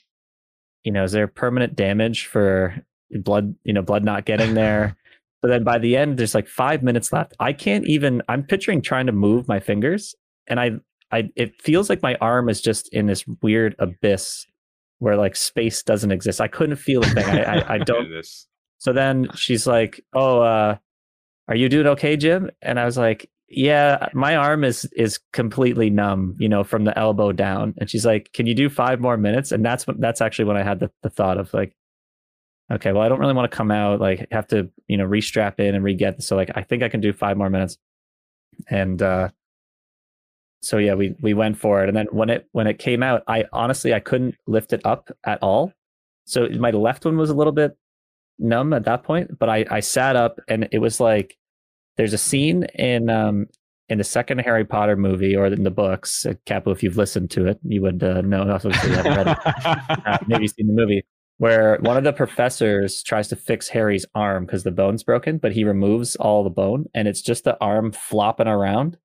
you know, is there permanent damage for blood, you know, blood not getting there? But then by the end, there's like 5 minutes left. I can't even, I'm picturing trying to move my fingers, and I it feels like my arm is just in this weird abyss where like space doesn't exist. I couldn't feel a thing. I don't. So then she's like, oh, are you doing okay, Jim? And I was like, yeah, my arm is completely numb, you know, from the elbow down. And she's like, can you do 5 more minutes? And that's actually when I had the thought of like, okay, well, I don't really want to come out, like have to, you know, restrap in and re-get. So like, I think I can do 5 more minutes. And so yeah, we went for it. And then when it came out, I honestly, I couldn't lift it up at all. So my left one was a little bit numb at that point, but I sat up, and it was like, there's a scene in the second Harry Potter movie, or in the books, Capo, if you've listened to it, you would know, obviously you haven't read it. Maybe you've seen the movie, where one of the professors tries to fix Harry's arm because the bone's broken, but he removes all the bone, and it's just the arm flopping around.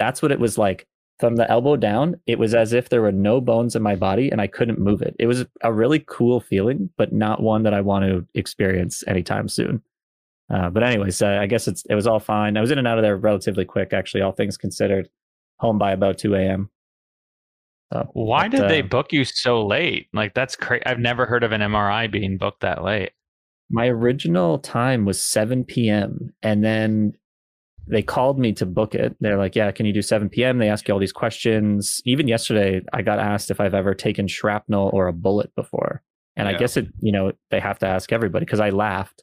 That's what it was like. From the elbow down, it was as if there were no bones in my body and I couldn't move it. It was a really cool feeling, but not one that I want to experience anytime soon. But anyways, I guess it was all fine. I was in and out of there relatively quick, actually, all things considered. Home by about 2 a.m. Why did they book you so late? Like, that's crazy. I've never heard of an MRI being booked that late. My original time was 7 p.m. and then they called me to book it. They're like, yeah, can you do 7 p.m.? They ask you all these questions. Even yesterday, I got asked if I've ever taken shrapnel or a bullet before. And yeah. I guess it, you know, they have to ask everybody, because I laughed.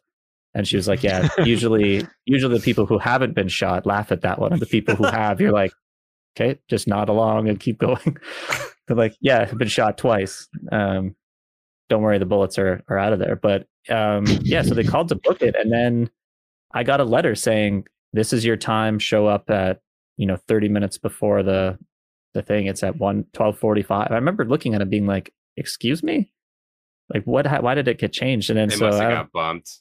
And she was like, yeah, usually the people who haven't been shot laugh at that one. The people who have, you're like, okay, just nod along and keep going. They're like, yeah, I've been shot twice. Don't worry, the bullets are out of there. But yeah, so they called to book it. And then I got a letter saying, this is your time, show up at, you know, 30 minutes before the thing. It's at 12:45. I remember looking at it being like, excuse me? Like, what? Why did it get changed? And then it must have got bumped.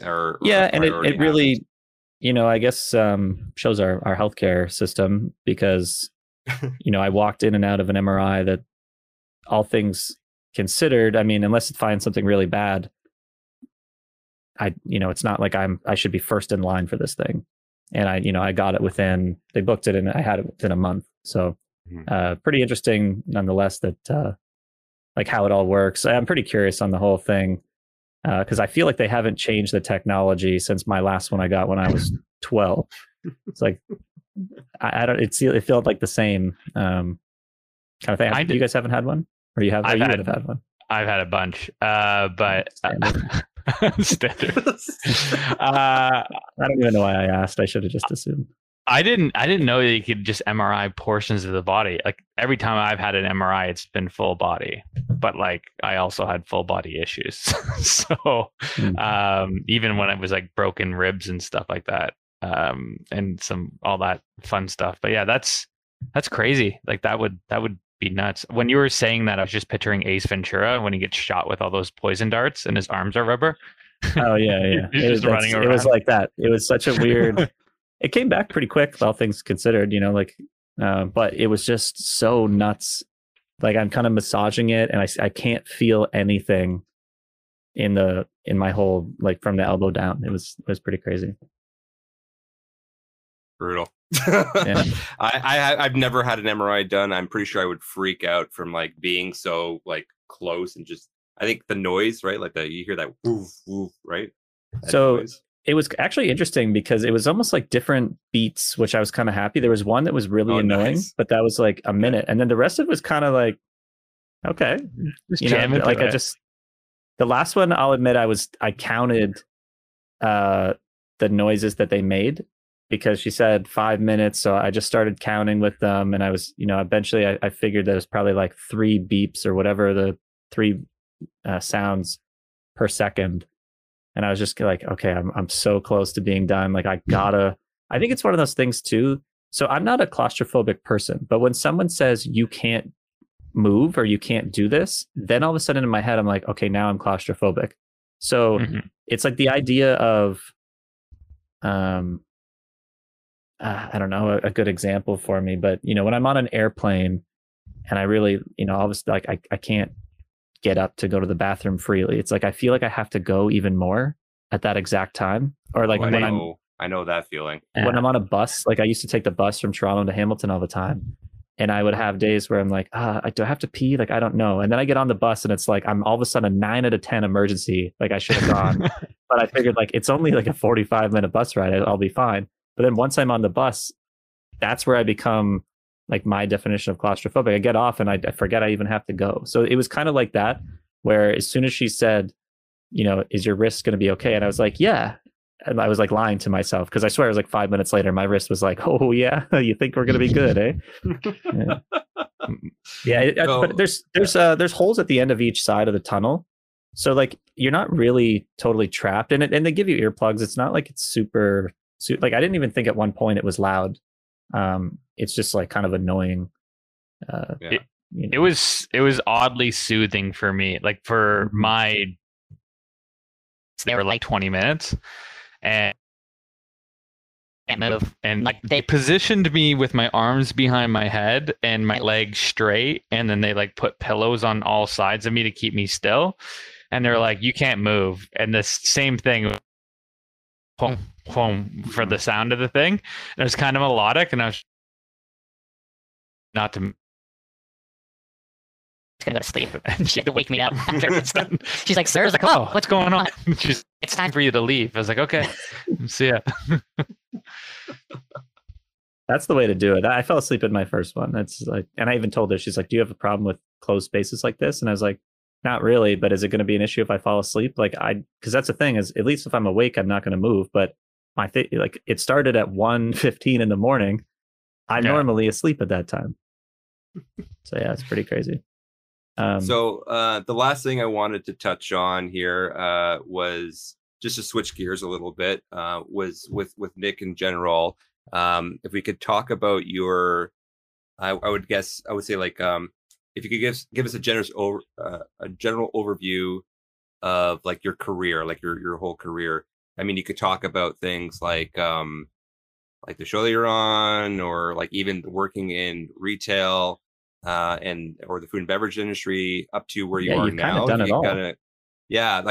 Or yeah, and it really, you know, I guess shows our healthcare system, because, you know, I walked in and out of an MRI that, all things considered, I mean, unless it finds something really bad, you know, it's not like I should be first in line for this thing. And I, you know, I got it within, they booked it and I had it within a month. So pretty interesting nonetheless that like how it all works. I'm pretty curious on the whole thing because I feel like they haven't changed the technology since my last one I got when I was 12. It's like, I don't, it felt like the same kind of thing. You guys haven't had one? Or you have? Or you would have had one. I've had a bunch, but... Standard. I don't even know why I asked. I should have just assumed. I didn't know that you could just MRI portions of the body. Like every time I've had an MRI, it's been full body. But like I also had full body issues. So even when it was like broken ribs and stuff like that, and some all that fun stuff. But yeah, that's crazy. Like that would be nuts. When you were saying that, I was just picturing Ace Ventura when he gets shot with all those poison darts and his arms are rubber. Oh yeah. It was running around. It was like that. It was such a weird. It came back pretty quick, all things considered. You know, like But it was just so nuts. Like I'm kind of massaging it and I can't feel anything in my whole, like from the elbow down. It was pretty crazy. Brutal. Yeah. I've never had an MRI done. I'm pretty sure I would freak out from like being so like close and just, I think the noise, right? Like you hear that woof, woof, right? That so noise. It was actually interesting because it was almost like different beats, which I was kind of happy. There was one that was really annoying, nice. But that was like a minute. And then the rest of it was kind of like, okay. Just jam into like it. The last one, I'll admit I counted the noises that they made because she said 5 minutes. So I just started counting with them. And I was, eventually I figured that it was probably like three beeps or whatever the three sounds per second. And I was just like, okay, I'm so close to being done. Like I think it's one of those things too. So I'm not a claustrophobic person, but when someone says you can't move or you can't do this, then all of a sudden in my head, I'm like, okay, now I'm claustrophobic. So it's like the idea of, I don't know, a good example for me, but when I'm on an airplane and I really, obviously like I can't get up to go to the bathroom freely. It's like I feel like I have to go even more at that exact time. Or like I know that feeling. When I'm on a bus, like I used to take the bus from Toronto to Hamilton all the time. And I would have days where I'm like, do I have to pee? Like I don't know. And then I get on the bus and it's like I'm all of a sudden a 9 out of 10 emergency. Like I should have gone. But I figured like it's only like a 45-minute bus ride. I'll be fine. But then once I'm on the bus, that's where I become like my definition of claustrophobic. I get off and I forget I even have to go. So it was kind of like that, where as soon as she said, is your wrist going to be okay? And I was like, yeah. And I was like lying to myself because I swear it was like 5 minutes later, my wrist was like, oh yeah, you think we're going to be good, eh? But there's holes at the end of each side of the tunnel. So like, you're not really totally trapped in it. And they give you earplugs. It's not like it's super, like I didn't even think at one point it was loud. It's just like kind of annoying. It was oddly soothing for me. Like for my, they were like 20 minutes, and like they positioned me with my arms behind my head and my legs straight, and then they like put pillows on all sides of me to keep me still, and they're like, you can't move, and the same thing. Home for the sound of the thing, and it was kind of melodic, and I was not to go to sleep, and she had to wake me up after it's done. She's like, sir, what's going on? It's time for you to leave. I was like, okay, see ya. That's the way to do it. I fell asleep in my first one. That's like, and I even told her, she's like, do you have a problem with closed spaces like this? And I was like, not really, but is it going to be an issue if I fall asleep? Like because that's the thing is, at least if I'm awake, I'm not going to move. But my thing, like it started at 1:15 in the morning. I'm normally asleep at that time. So yeah, it's pretty crazy. So the last thing I wanted to touch on here was just to switch gears a little bit. Was with Nick in general. If we could talk about your, I would say if you could give us a general overview of like your career, like your whole career. I mean, you could talk about things like the show that you're on, or like even working in retail and or the food and beverage industry up to where you are now. Done it all. Like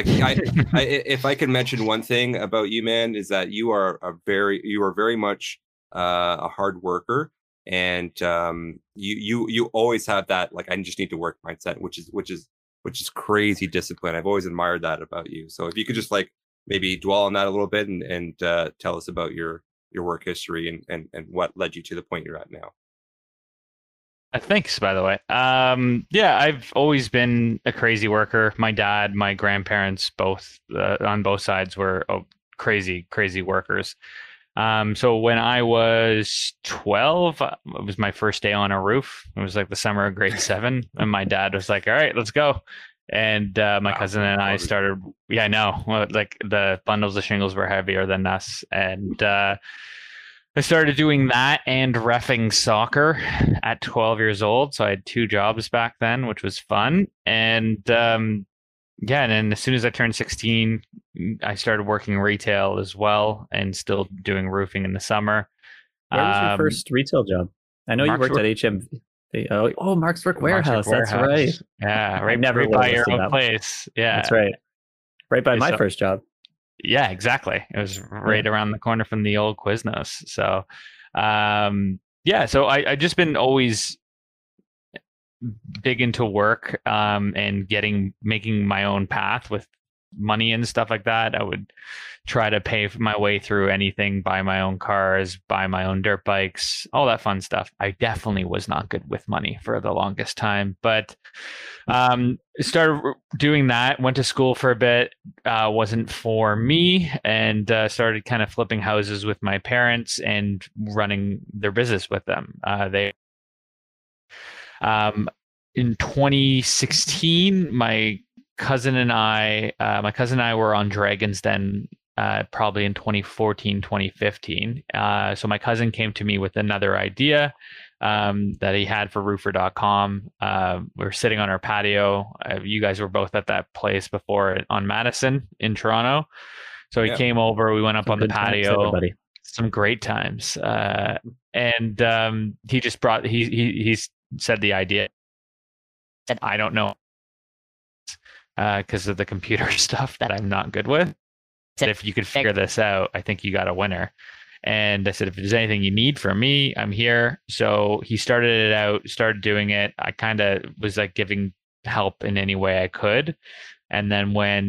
if I could mention one thing about you, man, is that you are very much a hard worker. And you always have that like I just need to work mindset, which is crazy discipline. I've always admired that about you. So if you could just like maybe dwell on that a little bit and tell us about your work history and what led you to the point you're at now. Thanks, by the way. I've always been a crazy worker. My dad, my grandparents, both on both sides were crazy workers. So when I was 12, it was my first day on a roof. It was like the summer of grade 7. And my dad was like, all right, let's go. And my cousin and I started. Yeah, I know. Like the bundles of shingles were heavier than us. And I started doing that and reffing soccer at 12 years old. So I had 2 jobs back then, which was fun. And and then as soon as I turned 16, I started working retail as well, and still doing roofing in the summer. What was your first retail job? I know Mark's you worked at HM. Oh, Mark's Work Warehouse. That's right. Yeah, right by your own place. Yeah, that's right. Right by my first job. Yeah, exactly. It was right around the corner from the old Quiznos. So, yeah. So I just been always big into work and making my own path with money and stuff like that. I would try to pay my way through anything, buy my own cars, buy my own dirt bikes, all that fun stuff. I definitely was not good with money for the longest time, but started doing that, went to school for a bit, wasn't for me, and started kind of flipping houses with my parents and running their business with them. In 2016, my cousin and I were on Dragons Den probably in 2014, 2015. So my cousin came to me with another idea that he had for Roofr.com. We were sitting on our patio. You guys were both at that place before on Madison in Toronto. So he came over, we went up on the patio. Some great times. And he just brought, he said the idea. And I don't know. Because of the computer stuff that I'm not good with. I said, if you could figure this out, I think you got a winner. And I said, if there's anything you need from me, I'm here. So he started doing it. I kind of was like giving help in any way I could. And then when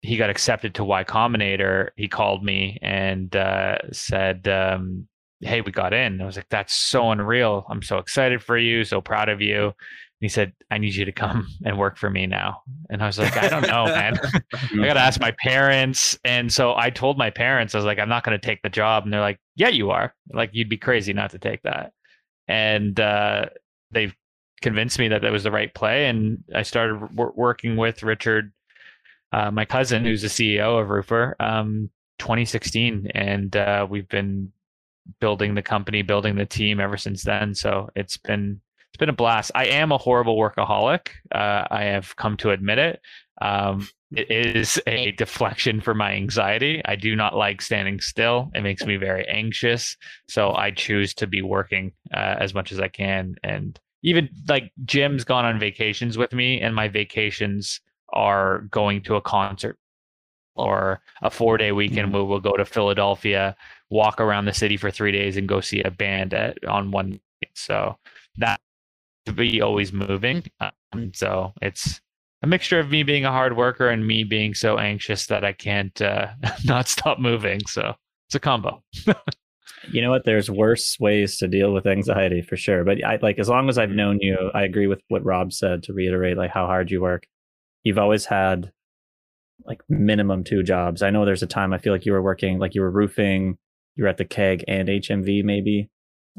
he got accepted to Y Combinator, he called me and said, hey, we got in. I was like, that's so unreal. I'm so excited for you. So proud of you. He said, I need you to come and work for me now. And I was like, I don't know, man. I got to ask my parents. And so I told my parents, I was like, I'm not going to take the job. And they're like, yeah, you are. Like, you'd be crazy not to take that. And they've convinced me that that was the right play. And I started working with Richard, my cousin, who's the CEO of Roofr, 2016. And we've been building the company, building the team ever since then. So it's been a blast. I am a horrible workaholic. I have come to admit it. It is a deflection for my anxiety. I do not like standing still. It makes me very anxious. So I choose to be working as much as I can. And even like Jim's gone on vacations with me, and my vacations are going to a concert or a 4-day weekend where we'll go to Philadelphia, walk around the city for 3 days, and go see a band on one night. So that. To be always moving. So it's a mixture of me being a hard worker and me being so anxious that I can't not stop moving. So it's a combo. You know what? There's worse ways to deal with anxiety for sure. But I like, as long as I've known you, I agree with what Rob said, to reiterate like how hard you work. You've always had like minimum 2 jobs. I know there's a time I feel like you were working, like you were roofing, you were at the keg and HMV maybe.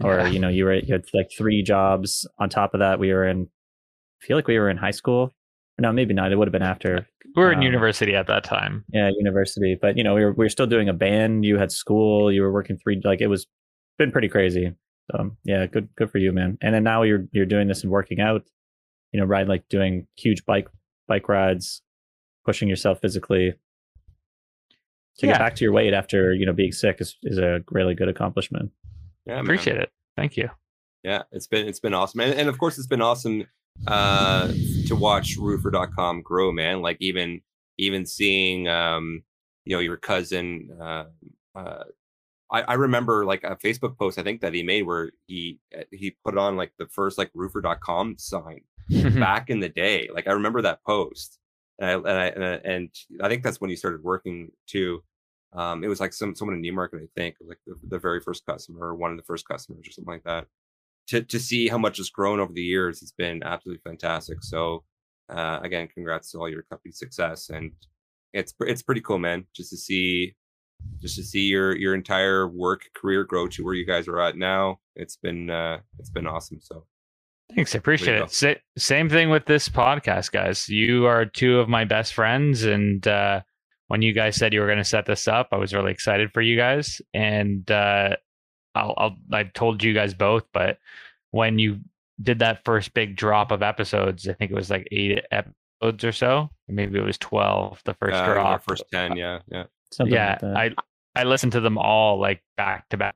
Or, you know, you had like 3 jobs on top of that. I feel like we were in high school. No, maybe not. It would have been after. We were in university at that time. Yeah, university. But, you know, we were still doing a band. You had school. You were working 3. Like, it was been pretty crazy. So, yeah, good for you, man. And then now you're doing this and working out, you know, doing huge bike rides, pushing yourself physically. To get back to your weight after, you know, being sick is a really good accomplishment. Yeah, appreciate it. Thank you. Yeah, it's been awesome. And of course, it's been awesome to watch Roofr.com grow, man. Like even seeing, you know, your cousin. I remember like a Facebook post, I think that he made where he put on like the first like Roofr.com sign back in the day. Like I remember that post. And I think that's when you started working too. It was like someone in Newmarket, I think, like the very first customer or one of the first customers or something like that. To see how much has grown over the years, it's been absolutely fantastic. So again, congrats to all your company's success, and it's pretty cool, man. Just to see your entire work career grow to where you guys are at now. It's been awesome. So. Thanks. I appreciate it. Same thing with this podcast, guys. You are 2 of my best friends, and when you guys said you were going to set this up, I was really excited for you guys. And I told you guys both, but when you did that first big drop of episodes, I think it was like 8 episodes or so. Maybe it was 12, the first drop. First 10, yeah. Yeah, something like that. I listened to them all like back to back.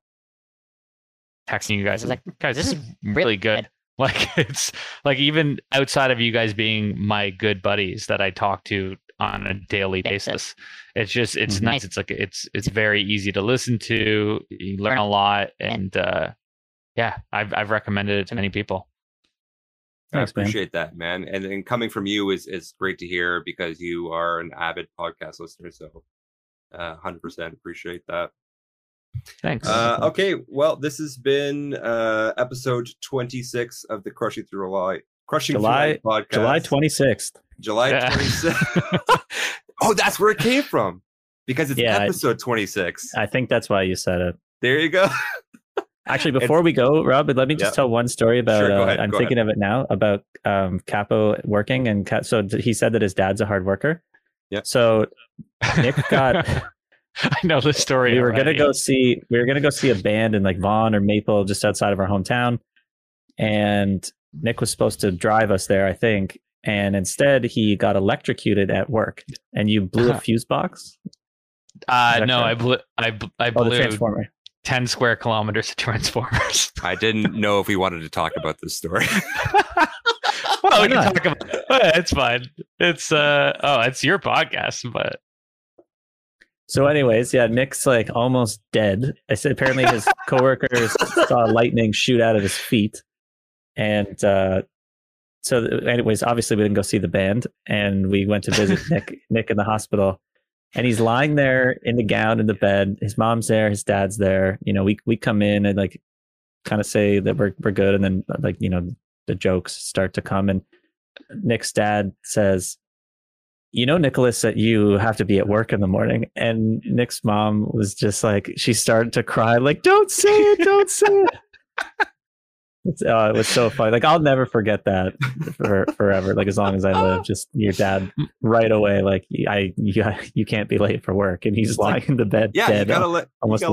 texting you guys. I was like, guys, this is really good. Like, it's like, even outside of you guys being my good buddies that I talk to on a daily basis, it's just, it's nice. It's like, it's very easy to listen to. You learn a lot. And yeah, I've recommended it to many people. I appreciate that, man. And coming from you is great to hear, because you are an avid podcast listener. So 100% appreciate that. Thanks. Okay. Well, this has been episode 26 of the Crushing Through July podcast. July 26th. July 26th. Oh, that's where it came from, because it's episode 26. I think that's why you said it. There you go. Actually, before we go, Rob, let me just tell one story about, I'm thinking of it now, about Capo working. And so he said that his dad's a hard worker. Yeah. So Nick got... I know this story. We were gonna go see a band in like Vaughan or Maple, just outside of our hometown, and Nick was supposed to drive us there, I think, and instead he got electrocuted at work. And you blew a fuse box. No, correct? I blew the transformer. 10 square kilometers of transformers. I didn't know if we wanted to talk about this story. Well, we can talk about it. It's fine. It's it's your podcast, but. So anyways, Nick's like almost dead. I said apparently his coworkers saw lightning shoot out of his feet. And so anyways, obviously we didn't go see the band, and we went to visit Nick in the hospital. And he's lying there in the gown in the bed. His mom's there, his dad's there. You know, we come in and like kind of say that we're good, and then like, you know, the jokes start to come, and Nick's dad says, "You know, Nicholas, that you have to be at work in the morning." And Nick's mom was just like, she started to cry, like, don't say it. It was so funny. Like, I'll never forget that forever. Like, as long as I live, just your dad right away, like, you can't be late for work. And he's lying in the bed, dead, almost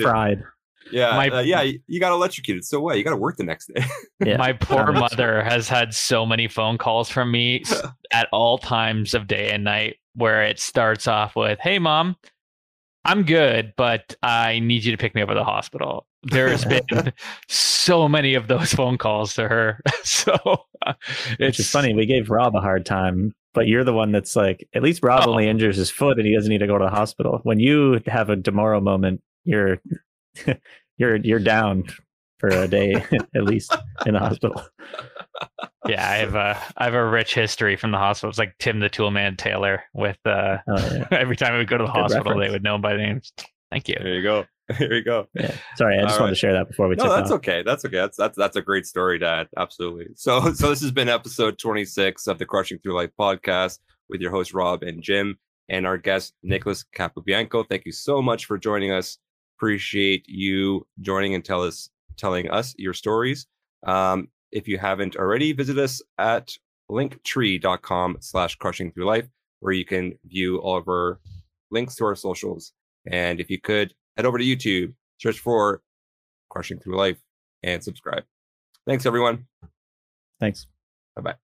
fried. Yeah, you got electrocuted. So what? You got to work the next day. My poor mother has had so many phone calls from me at all times of day and night, where it starts off with, "Hey, Mom, I'm good, but I need you to pick me up at the hospital." There's been so many of those phone calls to her. So it's just funny. We gave Rob a hard time, but you're the one that's like, at least Rob only injures his foot and he doesn't need to go to the hospital. When you have a Demoro moment, you're down for a day at least in the hospital. Yeah, I have a rich history from the hospital. It's like Tim the Toolman Taylor with every time we would go to the hospital reference. They would know by names. Thank you. There you go. Yeah. Sorry, I just wanted to share that before we took off. That's okay. That's a great story, Dad. Absolutely. So this has been episode 26 of the Crushing Through Life podcast with your hosts Rob and Jim, and our guest Nicholas Capobianco. Thank you so much for joining us. Appreciate you joining and telling us your stories. If you haven't already, visit us at linktree.com/crushingthroughlife, where you can view all of our links to our socials. And if you could, head over to YouTube, search for Crushing Through Life, and subscribe. Thanks, everyone. Thanks. Bye-bye.